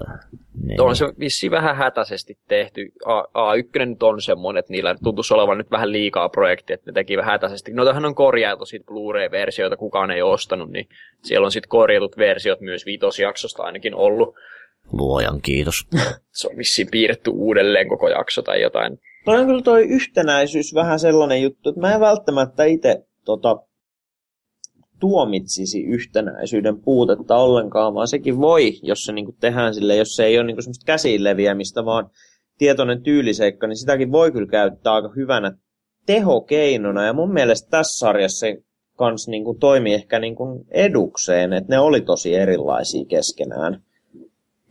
niin. On se vissiin vähän hätäisesti tehty. A- A1 nyt on semmoinen, että niillä tuntuisi olevan nyt vähän liikaa projektia, että ne tekivät hätäisesti. Noitahan on korjailtu sit Blu-ray-versioita, kukaan ei ostanut, niin siellä on sitten korjatut versiot myös vitosjaksosta ainakin ollut. Luojan kiitos. Se on vissiin piirretty uudelleen koko jakso tai jotain. Toi on kyllä toi yhtenäisyys vähän sellainen juttu, että mä en välttämättä itse tota, tuomitsisi yhtenäisyyden puutetta ollenkaan, vaan sekin voi, jos se niinku tehdään sille, jos se ei ole niinku semmoista käsiin leviämistä, vaan tietoinen tyyliseikka, niin sitäkin voi kyllä käyttää aika hyvänä tehokeinona. Ja mun mielestä tässä sarjassa se kans niinku toimi ehkä niinku edukseen, että ne oli tosi erilaisia keskenään.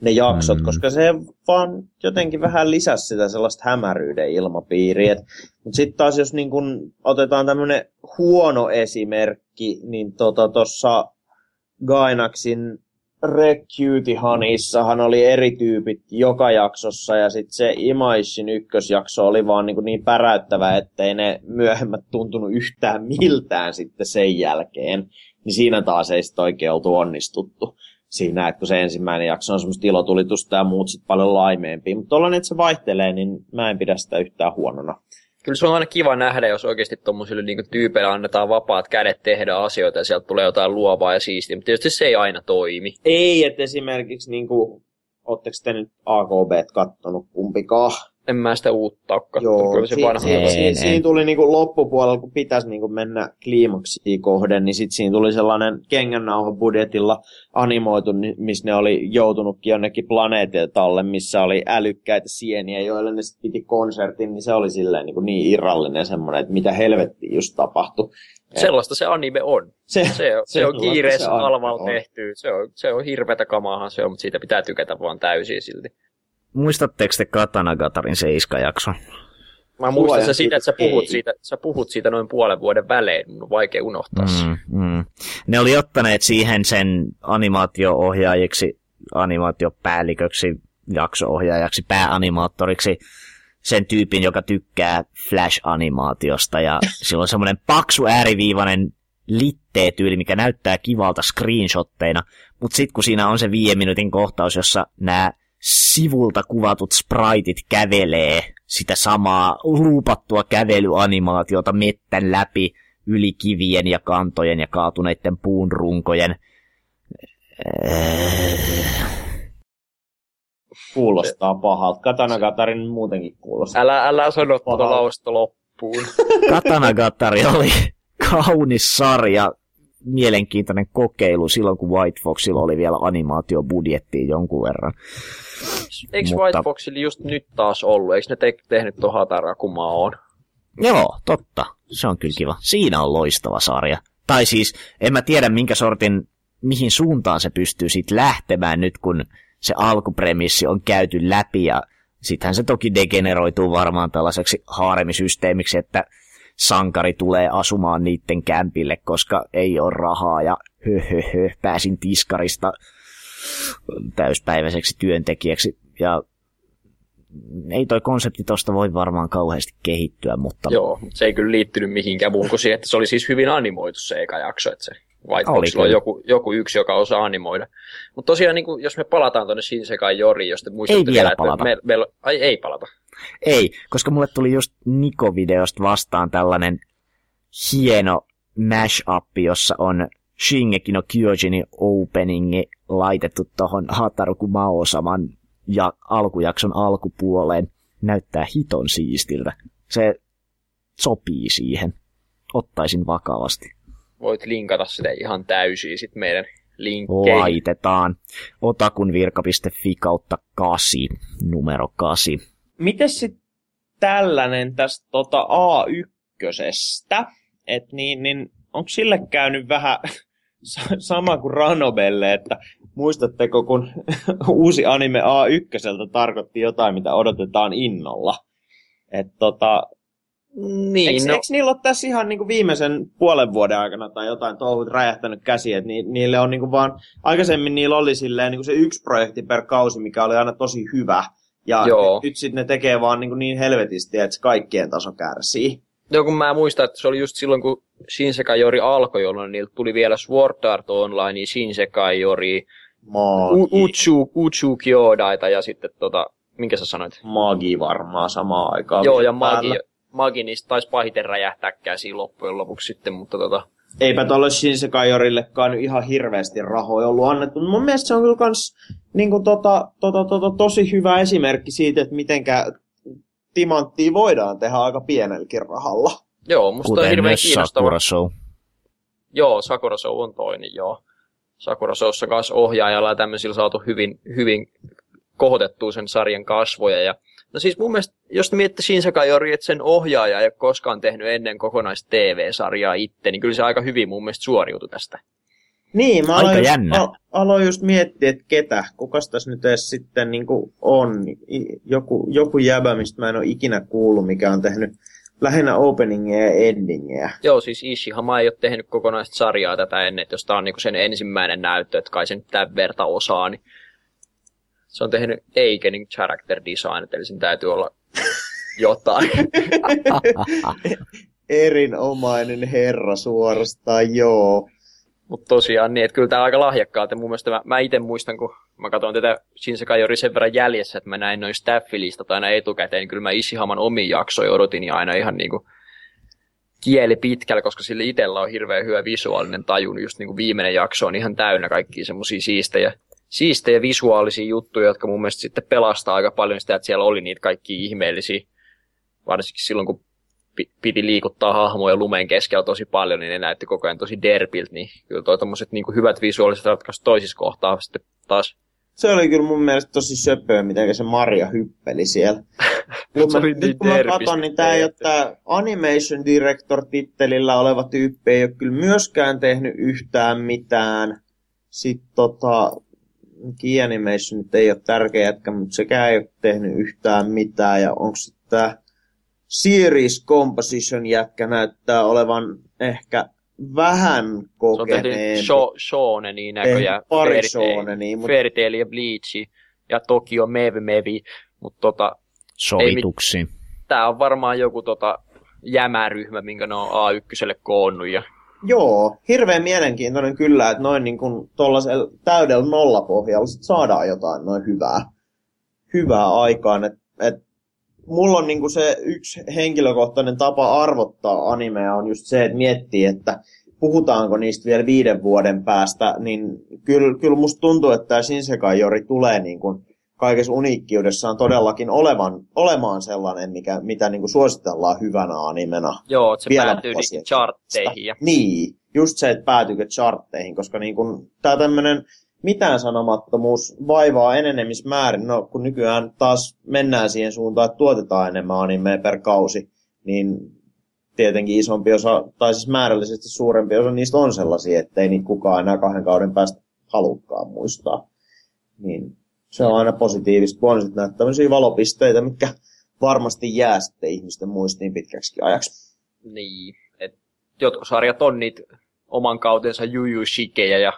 Ne jaksot, mm. koska se vaan jotenkin vähän lisäsi sitä sellaista hämäryyden ilmapiiriä. Mutta sitten taas, jos niin kun otetaan tämmöinen huono esimerkki, niin tuossa tota, Gainaxin Recute Hanissahan oli eri tyypit joka jaksossa, ja sitten se Imaishin ykkösjakso oli vaan niin, niin päräyttävä, ettei ne myöhemmät tuntunut yhtään miltään sitten sen jälkeen. Niin siinä taas ei sitten oikein oltu onnistuttu. Siinä, että kun se ensimmäinen jakso on semmoista ilotulitusta ja muut sitten paljon laimeempia. Mutta tollainen, että se vaihtelee, niin mä en pidä sitä yhtään huonona. Kyllä se on aina kiva nähdä, jos oikeasti tuommoisille niinku tyypeille annetaan vapaat kädet tehdä asioita ja sieltä tulee jotain luovaa ja siistiä. Mutta tietysti se ei aina toimi. Ei, että esimerkiksi, niinku, ootteko te nyt A K B kattonut kumpikaan? En mä sitä uutta ole kattonut, kyllä se vanha. Siinä tuli niinku loppupuolella, kun pitäisi niinku mennä kliimaksiin kohden, niin sitten siinä tuli sellainen kengännauhabudjetilla animoitu, missä ne oli joutunutkin jonnekin planeetiltalle, missä oli älykkäitä sieniä, joille ne sitten piti konsertin, niin se oli silleen niinku niin irrallinen semmoinen, että mitä helvettiä just tapahtui. Sellaista se anime on. Se, se, on, se on kiireessä alvalla tehty, se on, se on hirveätä kamaahan se on, mutta siitä pitää tykätä vaan täysin silti. Muistatteko te Katana-Gatarin seiska-jakson? Mä muistan se siitä, että sä puhut siitä, sä puhut siitä noin puolen vuoden välein. Mun on vaikea unohtaa mm, mm. Ne oli ottaneet siihen sen animaatio-ohjaajiksi, animaatiopäälliköksi, jakso-ohjaajaksi, pääanimaattoriksi sen tyypin, joka tykkää Flash-animaatiosta. Ja sillä on semmoinen paksu ääriviivainen litteetyyli, mikä näyttää kivalta screenshotteina. Mutta sitten kun siinä on se viiden minuutin kohtaus, jossa nämä sivulta kuvatut spriteit kävelee sitä samaa luupattua kävelyanimaatiota mettän läpi yli kivien ja kantojen ja kaatuneiden puun runkojen. Kuulostaa pahalta. Katana-Gatarin muutenkin kuulostaa. Älä, älä sano tuota lausta loppuun. Katana-Gatari oli kaunis sarja. Mielenkiintoinen kokeilu silloin, kun White Foxilla oli vielä animaatiobudjettia jonkun verran. Eikö Mutta... White Foxilla just nyt taas ollut? Eikö ne te- tehnyt tuon Hatarakumaa on? Joo, totta. Se on kyllä kiva. Siinä on loistava sarja. Tai siis, en mä tiedä minkä sortin, mihin suuntaan se pystyy sit lähtemään nyt, kun se alkupremissi on käyty läpi. Ja sittenhän se toki degeneroituu varmaan tällaiseksi haaremisysteemiksi, että sankari tulee asumaan niitten kämpille, koska ei ole rahaa ja höhöhö, pääsin tiskarista täyspäiväiseksi työntekijäksi. Ja ei toi konsepti tosta voi varmaan kauheasti kehittyä, mutta... Joo, se ei kyllä liittynyt mihinkään muuhun kuin siihen, että se oli siis hyvin animoitu se eka jakso, että se White Foxilla on joku, joku yksi, joka osaa animoida. Mutta tosiaan, niin kun, jos me palataan tuonne Shinsekai Yoriin, josta muistatte vielä, palata. että meillä... Me, ai, ei palata. Ei, koska mulle tuli just Niko-videosta vastaan tällainen hieno mash-up, jossa on Shingeki no Kyojinin openingi laitettu tuohon Hataraku Mao-saman ja alkujakson alkupuoleen. Näyttää hiton siistiltä. Se sopii siihen. Ottaisin vakavasti. Voit linkata sitä ihan täysin sit meidän linkkeihin. Laitetaan. Otakunvirka piste fi kautta kasi, numero kasi. Mites sitten tällainen tästä tota A ykkösestä, että niin, niin onko sille käynyt vähän sama kuin Ranobelle, että muistatteko kun uusi anime A ykköseltä tarkoitti jotain, mitä odotetaan innolla? Että tota... Niin, eikö, no... eikö niillä ole tässä ihan niin kuin viimeisen puolen vuoden aikana tai jotain touhut räjähtänyt käsiin, että ni, niille on niin kuin vaan, aikaisemmin niillä oli silleen niin kuin se yksi projekti per kausi, mikä oli aina tosi hyvä. Ja Joo. nyt sitten ne tekee vaan niin, niin helvetisti, että kaikkien taso kärsii. Joo, kun mä muistan, että se oli just silloin, kun Shinsekai Yori alkoi, jolloin niiltä tuli vielä Sword Art Online, Shinsekai Yori, Uchu Kyodaita ja sitten tota, minkä sä sanoit? Magi varmaan samaan aikaan. Joo, ja Magi, Magi niistä taisi pahiten räjähtää käsiin loppujen lopuksi sitten, mutta tota... Eipä tolle Shinsekai Yorillekaan ihan hirveästi rahoja ollut annettu. Mun mielestä se on kyllä kans niinku tota, tota, tota, tosi hyvä esimerkki siitä, että mitenkä timanttia voidaan tehdä aika pienelläkin rahalla. Joo, musta kuten on hirveän kiinnostava. Sakura Show. Joo, Sakura Show on toinen, joo. Sakura Showssa kanssa ohjaajalla ja tämmöisillä saatu hyvin, hyvin kohotettua sen sarjan kasvoja. Ja, no siis mun mielestä, jos miettii Shinsekai Yori, että sen ohjaaja ei ole koskaan tehnyt ennen kokonaista T V-sarjaa itse, niin kyllä se aika hyvin mun mielestä suoriutui tästä. Niin, mä aloin, aika jännä. Al- aloin just miettiä, että ketä, kukas tässä nyt edes sitten niin kuin on. Joku, joku jäbä, mistä mä en ole ikinä kuullut, mikä on tehnyt lähinnä openingeja ja endingeja. Joo, siis Ishihan mä ei ole tehnyt kokonaista sarjaa tätä ennen, että jos tää on niin kuin sen ensimmäinen näyttö, että kai sen tämän verta osaa, niin se on tehnyt Eikening Character Design, eli sen täytyy olla jotain. Erinomainen herra suorastaan, joo. Mutta tosiaan niin, että kyllä tää on aika lahjakkaalta. Mun mielestä mä, mä ite muistan, kun mä katsoin tätä Shinsekai Yori sen verran jäljessä, että mä näin noin staffilistat aina etukäteen, niin kyllä mä Ishihaman omiin jaksoja odotin ja aina ihan niinku kieli pitkällä, koska sillä itellä on hirveän hyvä visuaalinen tajun. Just niinku viimeinen jakso on ihan täynnä kaikkia semmosia siistejä, siistejä visuaalisia juttuja, jotka mun mielestä sitten pelastaa aika paljon sitä, että siellä oli niitä kaikki ihmeellisiä, varsinkin silloin, kun piti liikuttaa hahmoja lumeen keskellä tosi paljon, niin ne näytti koko ajan tosi derpiltä, niin kyllä toi tommoset niin kuin hyvät visuaaliset ratkaisut toisissa kohtaa sitten taas. Se oli kyllä mun mielestä tosi söpöä, miten se Marja hyppeli siellä. Kun mä, niin nyt kun mä katon, niin tää ei ole tää Animation Director-tittelillä oleva tyyppi, ei ole kyllä myöskään tehnyt yhtään mitään. Sitten tota... Key Animation nyt ei ole tärkeä jätkä, mutta sekään ei ole tehnyt yhtään mitään, ja onko sitten tää Series Composition jätkä näyttää olevan ehkä vähän kokeneen. Se on tehty shooneniin näköjään. Pari shooneniin. Fairy Tail ja Bleach ja Tokyo Mevi Mevi. Mutta tota, sovituksi. Mit... Tää on varmaan joku tota jämäryhmä, minkä ne on A ykköselle koonnut. Ja... Joo, hirveän mielenkiintoinen kyllä, että noin niin kuin tollasella täydellä nollapohjalla sit saadaan jotain noin hyvää, hyvää aikaan, että et, mulla on niinku se yksi henkilökohtainen tapa arvottaa animea on just se, että miettii, että puhutaanko niistä vielä viiden vuoden päästä, niin kyllä, kyllä musta tuntuu, että tämä Shinsekai Yori tulee niinku kaikessa uniikkiudessaan todellakin olevan, olemaan sellainen, mikä, mitä niinku suositellaan hyvänä animena. Joo, että se vielä päätyy niihin chartteihin. Ja... Niin, just se, että päätyykö chartteihin, koska niinku tämä tämmöinen... Mitään sanomattomuus vaivaa enenemismäärin, no kun nykyään taas mennään siihen suuntaan, että tuotetaan enemmän animea per kausi, niin tietenkin isompi osa, tai siis määrällisesti suurempi osa niistä on sellaisia, ettei niitä kukaan enää kahden kauden päästä halukkaan muistaa. Niin se on aina positiivista, kun on sitten näitä tämmöisiä valopisteitä, mitkä varmasti jää sitten ihmisten muistiin pitkäksi ajaksi. Niin, että jotkut sarjat on niitä oman kautensa jujushikejä ja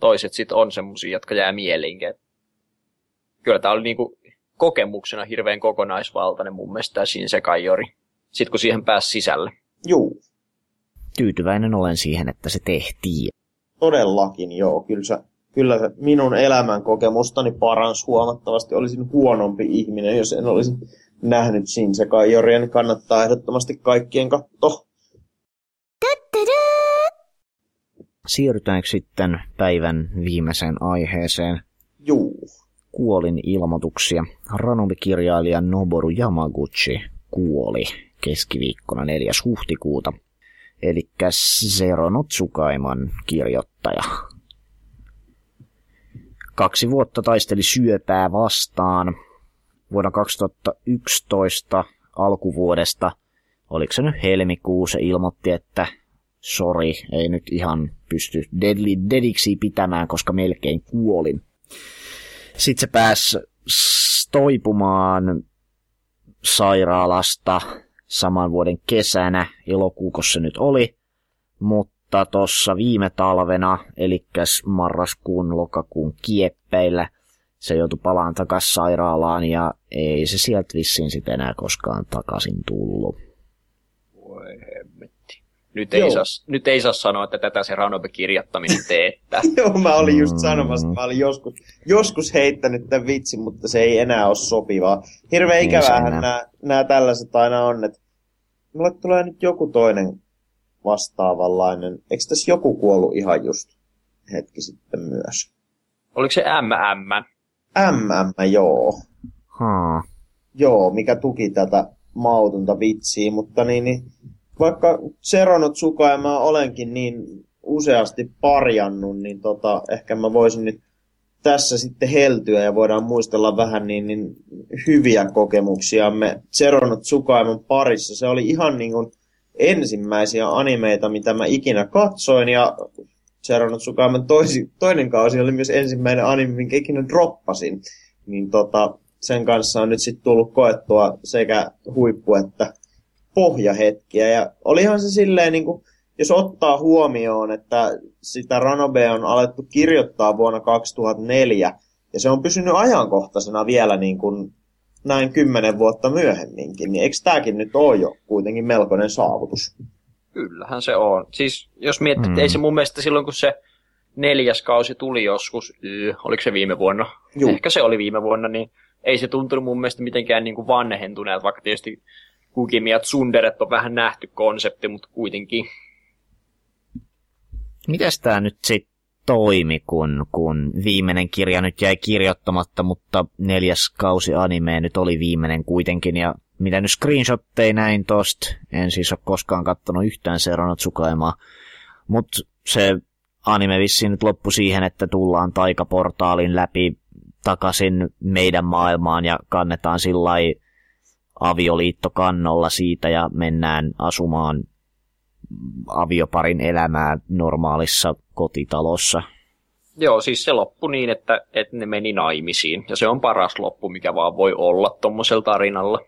toiset sitten on semmosia, jotka jää mieliinkin. Kyllä tää oli niinku kokemuksena hirveän kokonaisvaltainen mun mielestä tää Shinsekai Yori. Sitten kun siihen pääsi sisälle. Juu. Tyytyväinen olen siihen, että se tehtiin. Todellakin joo. Kyllä se, kyllä se minun elämän kokemustani paransi huomattavasti. Olisin huonompi ihminen, jos en olisi nähnyt Shinsekai Yoria, niin kannattaa ehdottomasti kaikkien katsoa. Siirrytäänkö sitten päivän viimeiseen aiheeseen? Juu. Kuolin ilmoituksia. Ranomikirjailija Noboru Yamaguchi kuoli keskiviikkona neljäs huhtikuuta. Elikkä Zero no Tsukaiman kirjoittaja. Kaksi vuotta taisteli syöpää vastaan. Vuonna kaksituhattayksitoista alkuvuodesta, oliko se nyt helmikuu, se ilmoitti, että sori, ei nyt ihan pysty dediksi pitämään, koska melkein kuolin. Sitten se pääsi toipumaan sairaalasta saman vuoden kesänä, elokuukossa se nyt oli, mutta tuossa viime talvena, eli marraskuun, lokakuun kieppeillä, se joutui palaan takaisin sairaalaan ja ei se sieltä vissiin sitten enää koskaan takaisin tullut. Nyt ei, saa, nyt ei saa sanoa, että tätä se Ranobe-kirjoittaminen teettää. Joo, mä olin just sanomassa, mä olin joskus, joskus heittänyt tämän vitsin, mutta se ei enää ole sopivaa. Hirveän niin ikävähän nämä, nämä tällaiset aina on, että mulle tulee nyt joku toinen vastaavanlainen. Eikö tässä joku kuollut ihan just hetki sitten myös? Oliko se M M? M M, joo. Hmm. Joo, mikä tuki tätä mautonta vitsiä, mutta niin... niin vaikka Zero no Tsukaima olenkin niin useasti parjannut, niin tota, ehkä mä voisin nyt tässä sitten heltyä ja voidaan muistella vähän niin, niin hyviä kokemuksiamme Zero no Tsukaiman parissa. Se oli ihan niin kuin ensimmäisiä animeita, mitä mä ikinä katsoin, ja Zero no Tsukaiman toisi, toinen kausi oli myös ensimmäinen anime, minkä ikinä droppasin. Niin tota, sen kanssa on nyt sitten tullut koettua sekä huippu että pohjahetkiä, ja olihan se silleen, niin kuin, jos ottaa huomioon, että sitä Ranobea on alettu kirjoittaa vuonna kaksituhattaneljä, ja se on pysynyt ajankohtaisena vielä niin kuin näin kymmenen vuotta myöhemminkin, niin eikö tämäkin nyt ole jo kuitenkin melkoinen saavutus? Kyllähän se on. Siis jos miettii, mm. ei se mun mielestä silloin, kun se neljäs kausi tuli joskus, yy, oliko se viime vuonna? Juh. Ehkä se oli viime vuonna, niin ei se tuntunut mun mielestä mitenkään niin kuin vanhentuneelta, vaikka tietysti Kukimi ja tsunderet on vähän nähty konsepti, mutta kuitenkin. Mites tää nyt sit toimi, kun, kun viimeinen kirja nyt jäi kirjoittamatta, mutta neljäs kausi animea nyt oli viimeinen kuitenkin, ja mitä nyt screenshotteja näin tosta, en siis ole koskaan kattonut yhtään Zero no Tsukaimaa, mut se anime vissiin nyt loppui siihen, että tullaan taikaportaalin läpi takaisin meidän maailmaan ja kannetaan sillai avioliittokannolla siitä ja mennään asumaan avioparin elämää normaalissa kotitalossa. Joo, siis se loppu niin, että, että ne meni naimisiin. Ja se on paras loppu, mikä vaan voi olla tuommoisella tarinalla.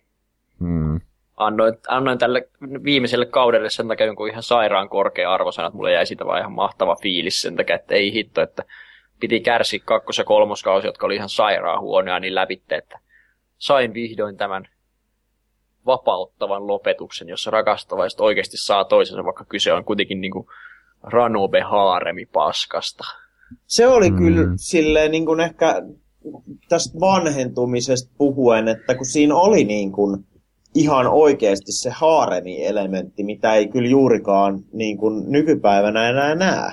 Hmm. Annoin, annoin tälle viimeiselle kaudelle sen takia jonkun ihan sairaan korkea arvosana, että mulle jäi siitä vaan ihan mahtava fiilis sen takia, että ei hitto, että piti kärsiä kakkos- ja kolmoskausi, jotka oli ihan sairaan huonoja, niin läpitte, että sain vihdoin tämän vapauttavan lopetuksen, jossa rakastavaiset oikeasti saa toisensa, vaikka kyse on kuitenkin niinku Ranobe-haaremi-paskasta. Se oli mm. kyllä silleen niin kuin ehkä tästä vanhentumisesta puhuen, että kun siinä oli niin kuin ihan oikeasti se haaremi-elementti, mitä ei kyllä juurikaan niin kuin nykypäivänä enää näe.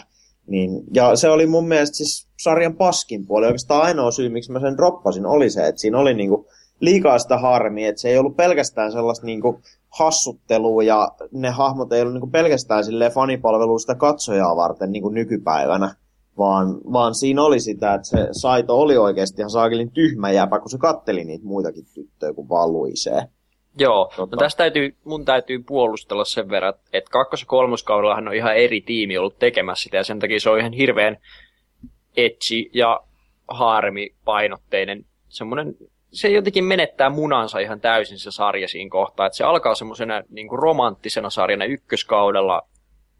Niin, ja se oli mun mielestä siis sarjan paskin puoli. Oikeastaan ainoa syy, miksi mä sen droppasin, oli se, että siinä oli niin kuin liikaa sitä harmia, että se ei ollut pelkästään sellaista niinku hassuttelua ja ne hahmot ei ollut niinku pelkästään silleen fanipalveluista katsojaa varten niinku nykypäivänä, vaan, vaan siinä oli sitä, että se Saito oli oikeasti ihan saakelin tyhmä jäpä, kun se katteli niitä muitakin tyttöjä kuin vaan Luisee. Joo, no tässä täytyy, mun täytyy puolustella sen verran, että kakkos- ja kolmoskaudellahan on ihan eri tiimi ollut tekemässä sitä ja sen takia se on ihan hirveän etsi ja haaremipainotteinen semmoinen. Se jotenkin menettää munansa ihan täysin se sarja siinä kohtaa, että se alkaa semmoisena niinku romanttisena sarjana ykköskaudella,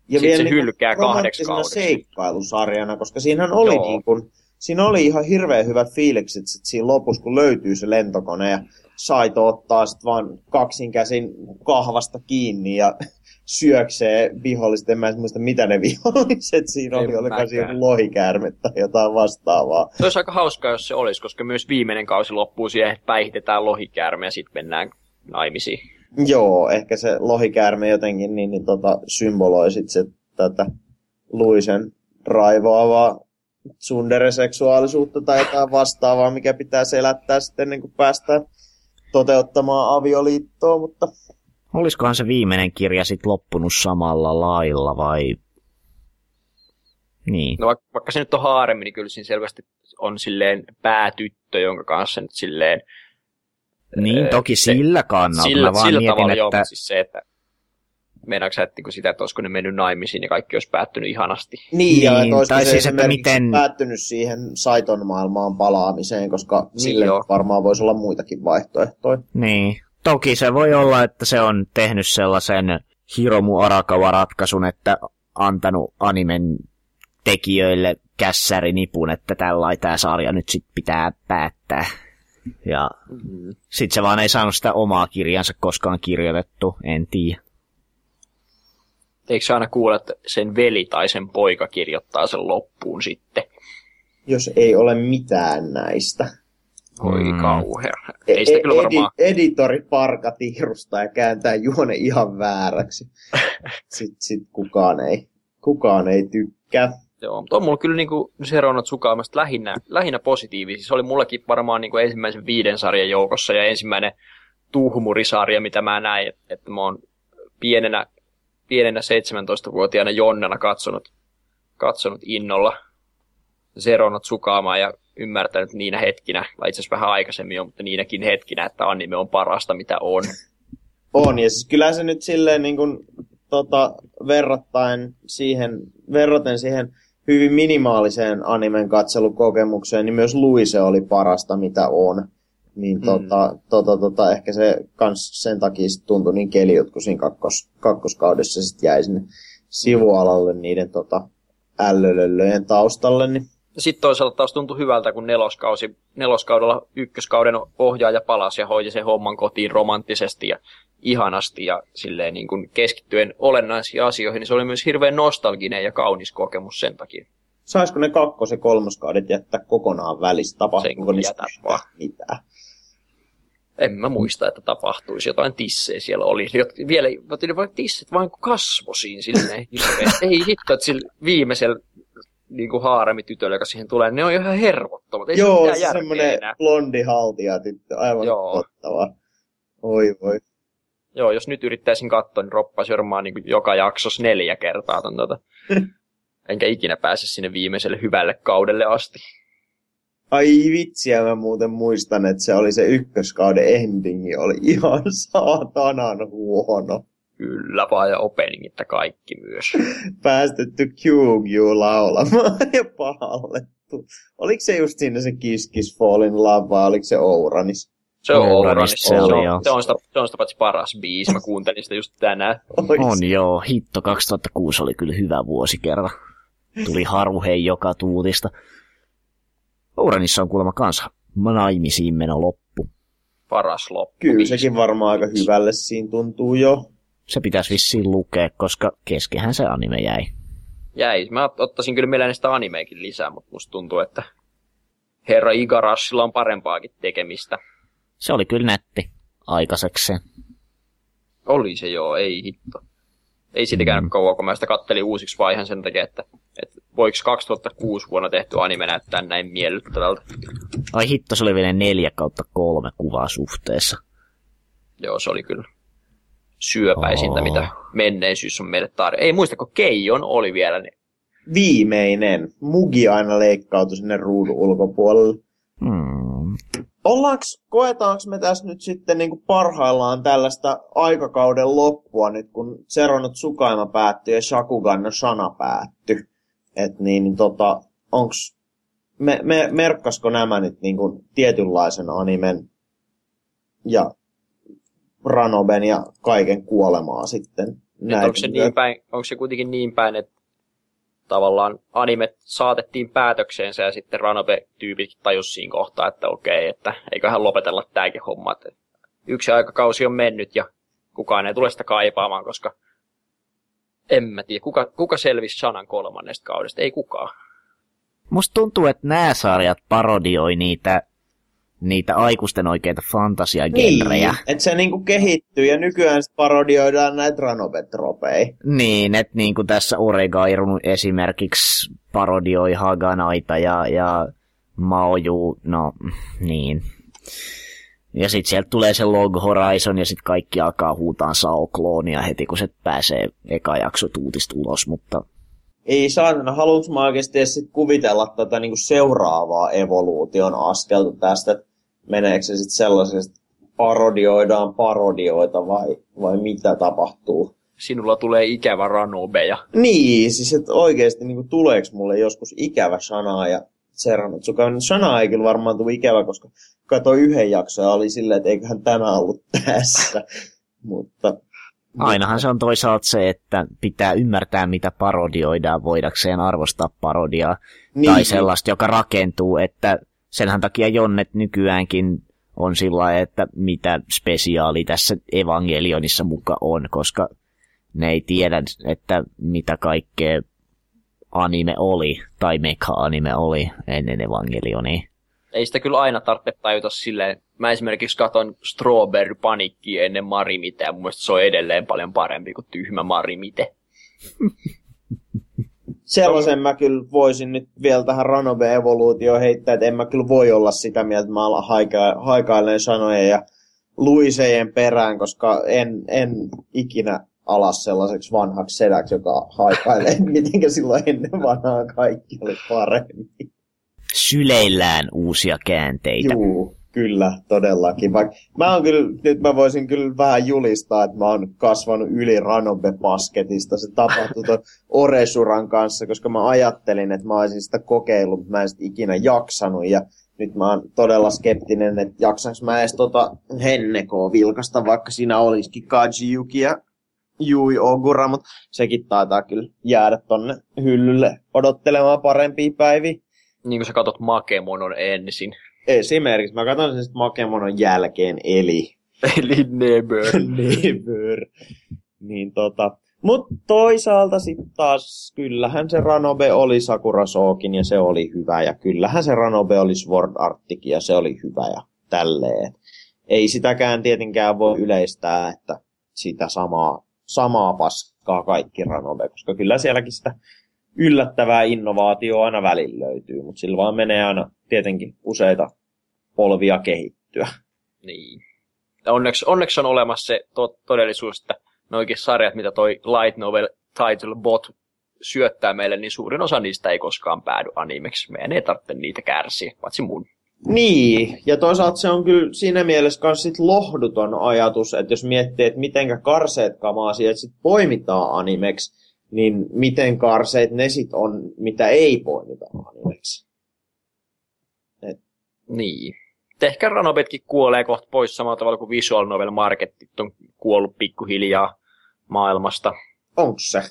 ja sitten se niin hylkää kahdeksi kaudeksi. Seikkailusarjana, koska siinähän oli, niin kun, siinä oli ihan hirveän hyvät fiilikset sit siinä lopussa, kun löytyy se lentokone ja Saito ottaa sitten vaan kaksinkäsin kahvasta kiinni ja syöksee viholliset. En mä muista, mitä ne viholliset siinä oli. Oliko siinä lohikäärme tai jotain vastaavaa. Se olisi aika hauskaa, jos se olisi, koska myös viimeinen kausi loppuu siihen, että päihitetään lohikäärme ja sitten mennään naimisiin. Joo, ehkä se lohikäärme jotenkin niin, niin tota, symboloi sit se, tätä Luisen raivaavaa tsundere-seksuaalisuutta tai jotain vastaavaa, mikä pitää selättää sitten ennen kuin päästään toteuttamaan avioliittoa, mutta olisikohan se viimeinen kirja sitten loppunut samalla lailla, vai niin? No vaikka, vaikka se nyt on haaremi, niin kyllä siinä selvästi on silleen päätyttö, jonka kanssa nyt silleen niin, toki se, sillä kannalta. Sillä, vaan sillä mietin, tavalla, että joo, mutta siis se, että meinaatko sä, että sitä, että olisiko ne mennyt naimisiin ja kaikki olisi päättynyt ihanasti. Niin, ja niin, tai se siis, että miten päättynyt siihen Saiton maailmaan palaamiseen, koska niin, sille joo, varmaan voisi olla muitakin vaihtoehtoja. Niin. Toki se voi olla, että se on tehnyt sellaisen Hiromu Arakawa-ratkaisun, että antanut animen tekijöille kässärinipun, että tällainen tämä sarja nyt sit pitää päättää. Ja mm-hmm. sit se vaan ei saanut sitä omaa kirjansa koskaan kirjoitettu, en tiedä. eikö se aina kuule, että sen veli tai sen poika kirjoittaa sen loppuun sitten? Jos ei ole mitään näistä. Oi mm. kauhea. Ei sitä kyllä varmaan... Edi- editori parka tihrustaa ja kääntää juone ihan vääräksi. Sitten sit kukaan, ei, kukaan ei tykkää. Joo, mutta on mulla kyllä niinku Zero no Tsukaimasta lähinnä, lähinnä positiivisia. Se oli mullakin varmaan niinku ensimmäisen viiden sarjan joukossa ja ensimmäinen tuhmurisarja, mitä mä näin. Että mä oon pienenä, pienenä seitsemäntoistavuotiaana Jonnena katsonut, katsonut innolla Zero no Tsukaimaa ja ymmärtänyt niinä hetkinä, tai itse asiassa vähän aikaisemmin jo, mutta niinäkin hetkinä, että anime on parasta, mitä on. On, ja siis kyllä se nyt silleen niin kuin, tota, verrattain siihen, verraten siihen hyvin minimaaliseen animen katselukokemukseen, niin myös Luise oli parasta, mitä on. Niin tota, mm. tota, tota, ehkä se kans sen takia tuntui niin keliut, kun siinä kakkos, kakkoskaudessa sit jäi sinne sivualalle niiden tota, ällölöllöjen taustalle, niin sitten toisaalta taas tuntui hyvältä, kun neloskausi, neloskaudella ykköskauden ohjaaja palasi ja hoiti sen homman kotiin romanttisesti ja ihanasti ja silleen niin kuin keskittyen olennaisiin asioihin, niin se oli myös hirveän nostalginen ja kaunis kokemus sen takia. Saisiko ne kakkos- ja kolmoskaudet jättää kokonaan välistä? Tapahtuuko niistä mitään? En mä muista, että tapahtuisi jotain tissejä siellä oli. Jot- vielä oli vain tisset vain kasvosiin silleen. Ei hitto, että sillä viimeisellä... niin kuin haaremi tytölle, joka siihen tulee, ne on ihan hervottomat. Ei joo, se on semmoinen blondi haltia tyttö, aivan kottavaa. Oi, voi. Joo, jos nyt yrittäisin katsoa, niin roppaisi varmaan niin joka jaksossa neljä kertaa. Tuota. Enkä ikinä pääse sinne viimeiselle hyvälle kaudelle asti. Ai vitsiä, mä muuten muistan, että se oli se ykköskauden endingi, oli ihan saatanan huono. Kyllä vaan, ja openingit ja kaikki myös. Päästetty Kyugyu laulamaan ja pahallettu. Oliko se just siinä se Kiss Kiss Fall in Love, vai oliko se Ouranis? Se on Ouranis, se on sitä paitsi paras biisi, mä kuuntelin sitä just tänään. On joo, hitto, kaksituhattakuusi oli kyllä hyvä vuosi kerran. Tuli harveen joka tuutista. Ouranissa on kuulemma kanssa naimisiin meno loppu. Paras loppu. Kyllä sekin varmaan aika hyvälle siinä tuntuu jo. Se pitäisi vissiin lukea, koska keskehän se anime jäi. Jäi. Mä ottaisin kyllä mielelläni sitä animeekin lisää, mutta musta tuntuu, että herra Igarashilla on parempaakin tekemistä. Se oli kyllä nätti aikaiseksi. Oli se joo, ei hitto. Ei sitäkään mm. kauan, kun mä sitä kattelin uusiksi vaihan sen takia, että, että voiko kaksituhattakuusi vuonna tehty anime näyttää näin miellyttävältä. Ai hitto, se oli vielä neljä kautta kolme kuvaa suhteessa. Joo, se oli kyllä. Syöpäisintä, oh. mitä menneisyys on meille tarjolla. Ei muistako, Keijon oli vielä ne. Viimeinen. Mugi aina leikkautui sinne ruudun ulkopuolelle. Hmm. Ollaanks, koetaanko me tässä nyt sitten niinku parhaillaan tällaista aikakauden loppua nyt, kun Zero no Tsukaima päättyi ja Shakugan no Shana päättyi. Et niin, niin tota, onks, me, me, merkkasko nämä nyt niinku tietynlaisen animen ja Ranoben ja kaiken kuolemaa sitten. Onko se, niin päin, onko se kuitenkin niin päin, että tavallaan animet saatettiin päätökseensä ja sitten Ranobe-tyypit tajus siinä kohtaa, että okei, että eiköhän lopetella tämäkin homma. Että yksi aikakausi on mennyt ja kukaan ei tule sitä kaipaamaan, koska en mä tiedä, kuka, kuka selvisi Shanan kolmannesta kaudesta? Ei kukaan. Musta tuntuu, että nämä sarjat parodioi niitä niitä aikuisten oikeita fantasiagenrejä. Niin, että se niinku kehittyy ja nykyään parodioidaan näitä ranobetropeja. Niin, että niinku tässä Oregairun esimerkiksi parodioi Haganaita ja, ja Maoju, no niin. Ja sit sieltä tulee se Log Horizon ja sit kaikki alkaa huutaan Sao-kloonia heti kun se pääsee eka jakso tuutista ulos, mutta... Ei saatana, haluanko mä oikeasti edes sit kuvitella tätä niinku seuraavaa evoluution askelta tästä, että meneekö se sitten sellaisesta, parodioidaan parodioita vai, vai mitä tapahtuu? Sinulla tulee ikävä Ranobeja. Niin, siis että oikeasti niinku tuleeko mulle joskus ikävä Shanaa ja Tsukaima. Shanaa ei kyllä varmaan tule ikävä, koska katsoi yhden jakson ja oli silleen, että eiköhän tämä ollut tässä, mutta... Ainahan se on toisaalta se, että pitää ymmärtää, mitä parodioidaan, voidakseen arvostaa parodiaa. Niin. Tai sellaista, joka rakentuu, että senhän takia jonnet nykyäänkin on sillä lailla, että mitä spesiaali tässä Evangelionissa muka on, koska ne ei tiedä, että mitä kaikkea anime oli, tai meka-anime oli ennen Evangelionia. Ei sitä kyllä aina tarvitse tajuta silleen. Mä esimerkiksi katon Strawberry Panickia ennen Marimite, ja mun mielestä se on edelleen paljon parempi kuin tyhmä Marimite. Sellaisen mä kyllä voisin nyt vielä tähän Ranobe-evoluutioon heittää, että en mä kyllä voi olla sitä mieltä, että mä alan haika- haikailen sanoja ja luisejen perään, koska en, en ikinä alas sellaiseksi vanhaksi sedäksi, joka haikailee, mitenkä silloin ennen vanhaa kaikki oli paremmin. Syleillään uusia käänteitä. Juu, kyllä, todellakin. Vaik- mä on kyllä, nyt mä voisin kyllä vähän julistaa, että mä oon kasvanut yli Ranobe-basketista. Se tapahtui ton Oresuran kanssa, koska mä ajattelin, että mä olisin sitä kokeillut, mutta mä en sitä ikinä jaksanut. Ja nyt mä oon todella skeptinen, että jaksanko mä edes tota Hennekoa vilkasta, vaikka siinä olisikin Kaji Yuki ja Yui Ogura, mutta sekin taitaa kyllä jäädä tonne hyllylle odottelemaan parempia päiviä. Niin kuin sä katot Makemonon ensin. Esimerkiksi. Mä katson sen sitten Makemonon jälkeen, eli... eli never. never. Niin tota... Mut toisaalta sitten taas, kyllähän se Ranobe oli Sakurasookin ja se oli hyvä. Ja kyllähän se Ranobe oli Sword Arttikin ja se oli hyvä ja tälleen. Ei sitäkään tietenkään voi yleistää, että sitä samaa, samaa paskaa kaikki Ranobe. Koska kyllä sielläkin sitä... yllättävää innovaatioa aina välillä löytyy, mutta sillä vaan menee aina tietenkin useita polvia kehittyä. Niin. Onneksi, onneksi on olemassa se to- todellisuus, että noikin sarjat, mitä toi Light Novel Title Bot syöttää meille, niin suurin osa niistä ei koskaan päädy animeksi. Meidän ei tarvitse niitä kärsiä, paitsi mun. Niin, ja toisaalta se on kyllä siinä mielessä myös sit lohduton ajatus, että jos miettii, että mitenkä karseet kamaa sieltä sit poimitaan animeksi, niin miten karseet ne sit on, mitä ei poimita animeksi. Et. Niin. Ehkä Ranobetkin kuolee kohta pois samalla tavalla kuin Visual Novel Marketit on kuollut pikkuhiljaa maailmasta. Onko se?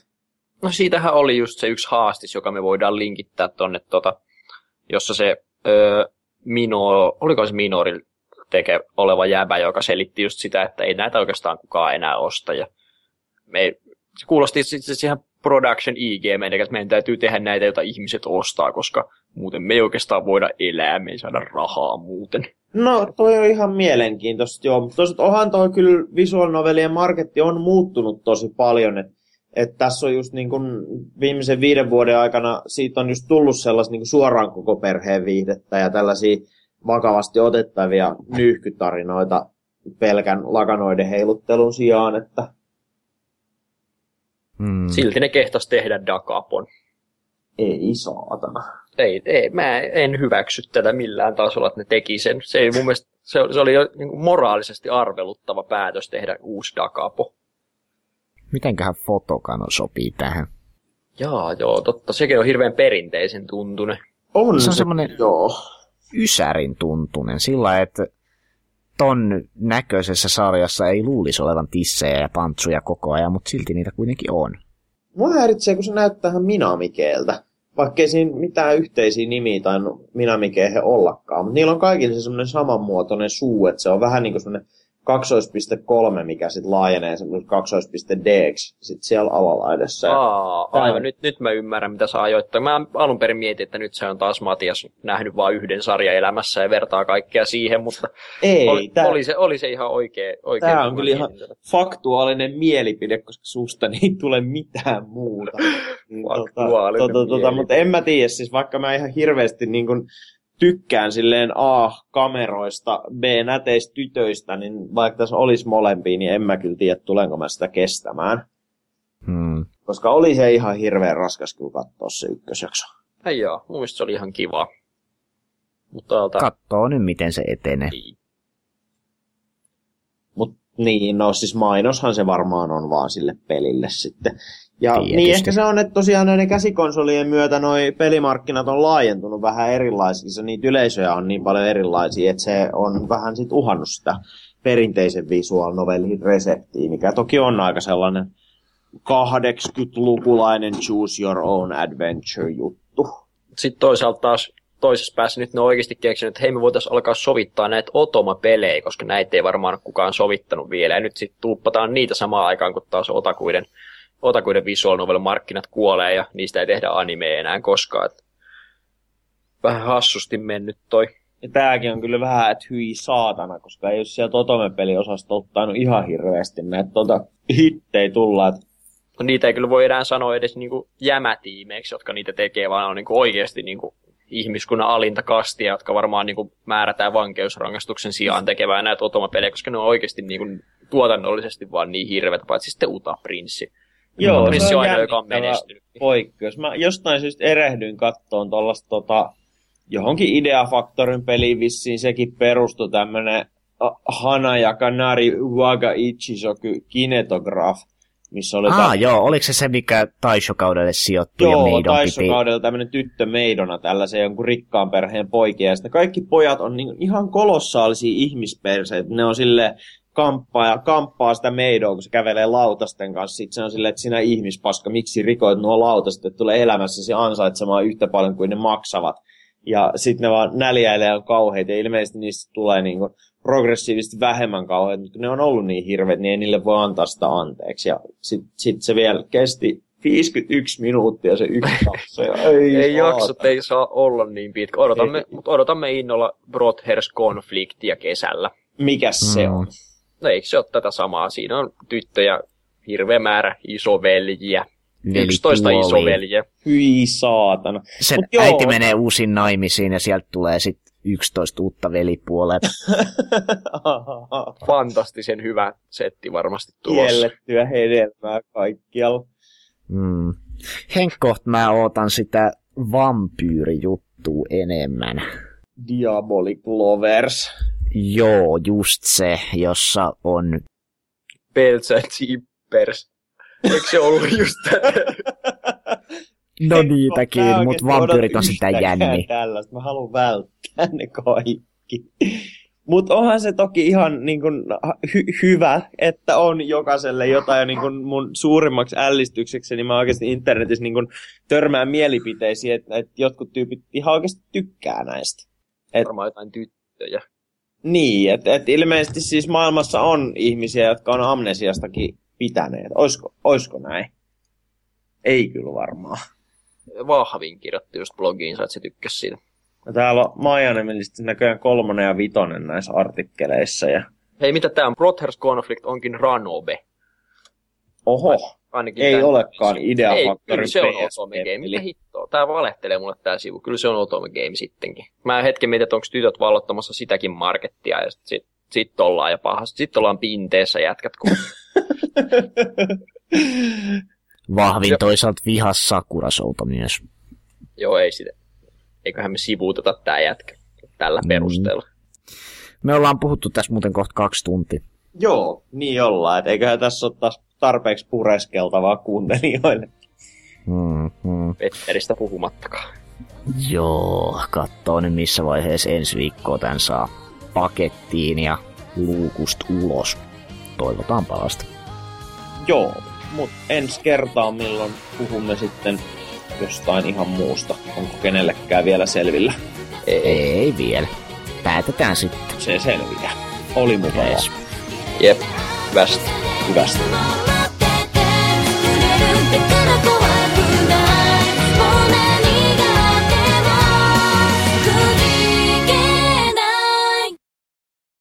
No siitähän oli just se yksi haastis, joka me voidaan linkittää tonne, tota, jossa se öö, Mino, oliko se Minorin teke oleva jäbä, joka selitti just sitä, että ei näitä oikeastaan kukaan enää osta. Ja me se kuulosti itse ihan production I G, meidän, että meidän täytyy tehdä näitä, joita ihmiset ostaa, koska muuten me ei oikeastaan voida elää, me ei saada rahaa muuten. No, toi on ihan mielenkiintoista, joo. Mutta toisaalta onhan toi kyllä visual novelien marketti on muuttunut tosi paljon, että et tässä on just niin kun viimeisen viiden vuoden aikana siitä on just tullut sellaista niin kun suoraan koko perheen viihdettä ja tällaisia vakavasti otettavia nyyhkytarinoita pelkän lakanoiden heiluttelun sijaan, että Hmm. silti ne kehtas tehdä Dakapon. Ei saatana. Ei, ei, mä en hyväksy tätä millään tasolla, että ne teki sen. Se, ei, mun mielestä, se, se oli jo niin kuin moraalisesti arveluttava päätös tehdä uusi Dakapo. Mitenköhän Fotokano sopii tähän? Jaa, joo, totta. Sekin on hirveän perinteisen tuntunen. On se, se semmoinen ysärin tuntunen. Sillä että ton näköisessä sarjassa ei luulisi olevan tissejä ja pantsuja koko ajan, mutta silti niitä kuitenkin on. Mua häiritsee, kun se näyttää Minamikeeltä, vaikkei siinä mitään yhteisiä nimiä tai Minamikeihin ollakaan. Mutta niillä on kaikilla se semmoinen samanmuotoinen suu, että se on vähän niin kuin semmoinen kaksi pilkku kolme, mikä sitten laajenee semmoinen kaksi pilkku D-ksi sitten siellä alalaidassa. Aa, aivan, nyt, nyt mä ymmärrän, mitä saa ajoittaa. Mä alun perin mietin, että nyt se on taas Matias nähnyt vaan yhden sarjan elämässä ja vertaa kaikkea siihen, mutta ei, oli, tää... oli, se, oli se ihan oikea. oikea Tämä on kyllä ihan faktuaalinen mielipide, koska susta ei tule mitään muuta. Faktuaalinen tota, tota, tota, Mutta en mä tiedä, siis vaikka mä ihan hirveästi niin kun tykkään silleen A-kameroista, B-näteistä tytöistä, niin vaikka tässä olisi molempia, niin en mä kyllä tiedä, tulenko mä sitä kestämään. Hmm. Koska oli se ihan hirveän raskas kyllä katsoa se ykkösjakso. Ei joo, mun mielestä se oli ihan kiva. Mutta alta... kattoo nyt, miten se etenee. Mut niin, no siis mainoshan se varmaan on vaan sille pelille sitten. Ja tietysti. Niin ehkä se on, että tosiaan näiden käsikonsolien myötä noi pelimarkkinat on laajentunut vähän erilaisiksi. Niitä yleisöjä on niin paljon erilaisia, että se on vähän sit uhannut sitä perinteisen visual novelin reseptiä, mikä toki on aika sellainen kahdeksankymmentälukulainen choose your own adventure juttu. Sitten toisaalta taas toisessa päässä nyt ne on oikeasti keksinyt, että hei, me voitaisiin alkaa sovittaa näitä Otoma-pelejä, koska näitä ei varmaan kukaan sovittanut vielä. Ja nyt sitten tuuppataan niitä samaan aikaan, kun taas Otakuiden otakuiden visual novel-markkinat kuolee ja niistä ei tehdä animea enää koskaan. Että vähän hassusti mennyt toi. Ja tääkin on kyllä vähän, että hyi saatana, koska ei ole sieltä Otome-peliosasta ottanut ihan hirveästi näitä tota, hittejä tullaan. No, niitä ei kyllä voi enää sanoa edes niinku jämätiimeiksi, jotka niitä tekee, vaan on niinku oikeasti niinku ihmiskunnan alinta kastia, jotka varmaan niinku määrätään vankeusrangaistuksen sijaan tekemään näitä Otome-pelejä, koska ne on oikeasti niinku tuotannollisesti vaan niin hirveätä, paitsi sitten Uta-prinssi. Joo, Prinssi se on, on aina, joka on menestynyt. Poikkeus. Mä jostain syystä erehdyin kattoon tuollaista tota... Johonkin Ideafaktorin peliin vissiin sekin perustui tämmönen Hana ja Kanari Waga Ichisoku Kinetograph, missä oli... Ah, tämmönen... joo, oliko se se, mikä Taisho-kaudelle sijoittui joo, ja meidon piti? Joo, Taisho-kaudella tämmönen tyttömeidona tällaisen jonkun rikkaan perheen poikia, ja sitten kaikki pojat on niin, ihan kolossaalisia ihmisperseet, ne on silleen kamppaa ja kamppaa sitä meidoa, kun se kävelee lautasten kanssa. Sitten se on silleen, että sinä ihmispaska, miksi rikoit nuo lautaset, että tulee elämässäsi ansaitsemaan yhtä paljon kuin ne maksavat. Ja sitten ne vaan näljäilee on kauheita, ja ilmeisesti niistä tulee niinku progressiivisesti vähemmän kauheita, mutta kun ne on ollut niin hirveet, niin ei niille voi antaa sitä anteeksi. Ja sitten sit se vielä kesti viisikymmentäyksi minuuttia se yksi jakso. ei ei jaksot ei saa olla niin pitkä. Odotamme, mutta odotamme innolla Brothers-konfliktia kesällä. Mikäs mm. se on? No eikö se ole tätä samaa? Siinä on tyttöjä, hirveä määrä isoveljiä. yksitoista isoveljeä. Hyi saatana. Sen joo, äiti menee uusiin naimisiin ja sieltä tulee sitten yksitoista uutta velipuolta. Fantastisen hyvä setti varmasti tulossa. Kiellettyä hedelmää kaikkialla. Mm. Henkkohta mä ootan sitä vampyyrijuttua enemmän. Diabolic Lovers. Joo, just se, jossa on... Peltsätsippers. Eikö se ollut just tätä? No ei, niitäkin, mutta vampyyrit on sitä jänni. Tällaista. Mä haluan välttää ne kaikki. Mutta onhan se toki ihan niin kun, hy- hyvä, että on jokaiselle jotain. Niin kun mun suurimmaksi ällistykseksi niin mä oikeasti internetissä niin kun törmään mielipiteisiin, että et jotkut tyypit ihan oikeasti tykkää näistä. Et... Varmaan jotain tyttöjä. Niin, että et ilmeisesti siis maailmassa on ihmisiä, jotka on amnesiastakin pitäneet. Oisko, oisko näin? Ei kyllä varmaan. Vahvin kirjoitti just blogiinsa, että se tykkäsi siitä. No täällä on Majanemillisesti näköjään kolmonen ja vitonen näissä artikkeleissa. Ja... Hei, mitä tää on? Brothers Conflict onkin Ranobe. Oho, ainakin ei olekaan Ideafaktorin P S P. Ei, kyllä se on Otome Game. Mitä hittoa? Tää valehtelee mulle tää sivu. Kyllä se on Otome Game sittenkin. Mä hetken mietin, että onko tytöt vallottamassa sitäkin markettia ja sit, sit, sit ollaan ja pahasti. Sit ollaan pinteessä jätkät kun... Vahvin toisaalta vihas Sakura-souta myös. Joo, ei sitä. Eiköhän me sivuuteta tää jätkä tällä mm. perusteella. Me ollaan puhuttu tässä muuten kohta kaksi tuntia. Joo, niin ollaan. Et eiköhän tässä ole taas tarpeeksi pureskeltavaa kuuntelijoille. Mm, mm. Petteristä puhumattakaan. Joo, kattoo nyt missä vaiheessa ensi viikkoa tän saa pakettiin ja luukusta ulos. Toivotaan palasta. Joo, mutta ensi kertaa milloin puhumme sitten jostain ihan muusta. Onko kenellekään vielä selvillä? Ei, ei vielä. Päätetään sitten. Se selviää. Oli mukavaa. Jep, hyvästä. Hyvästä.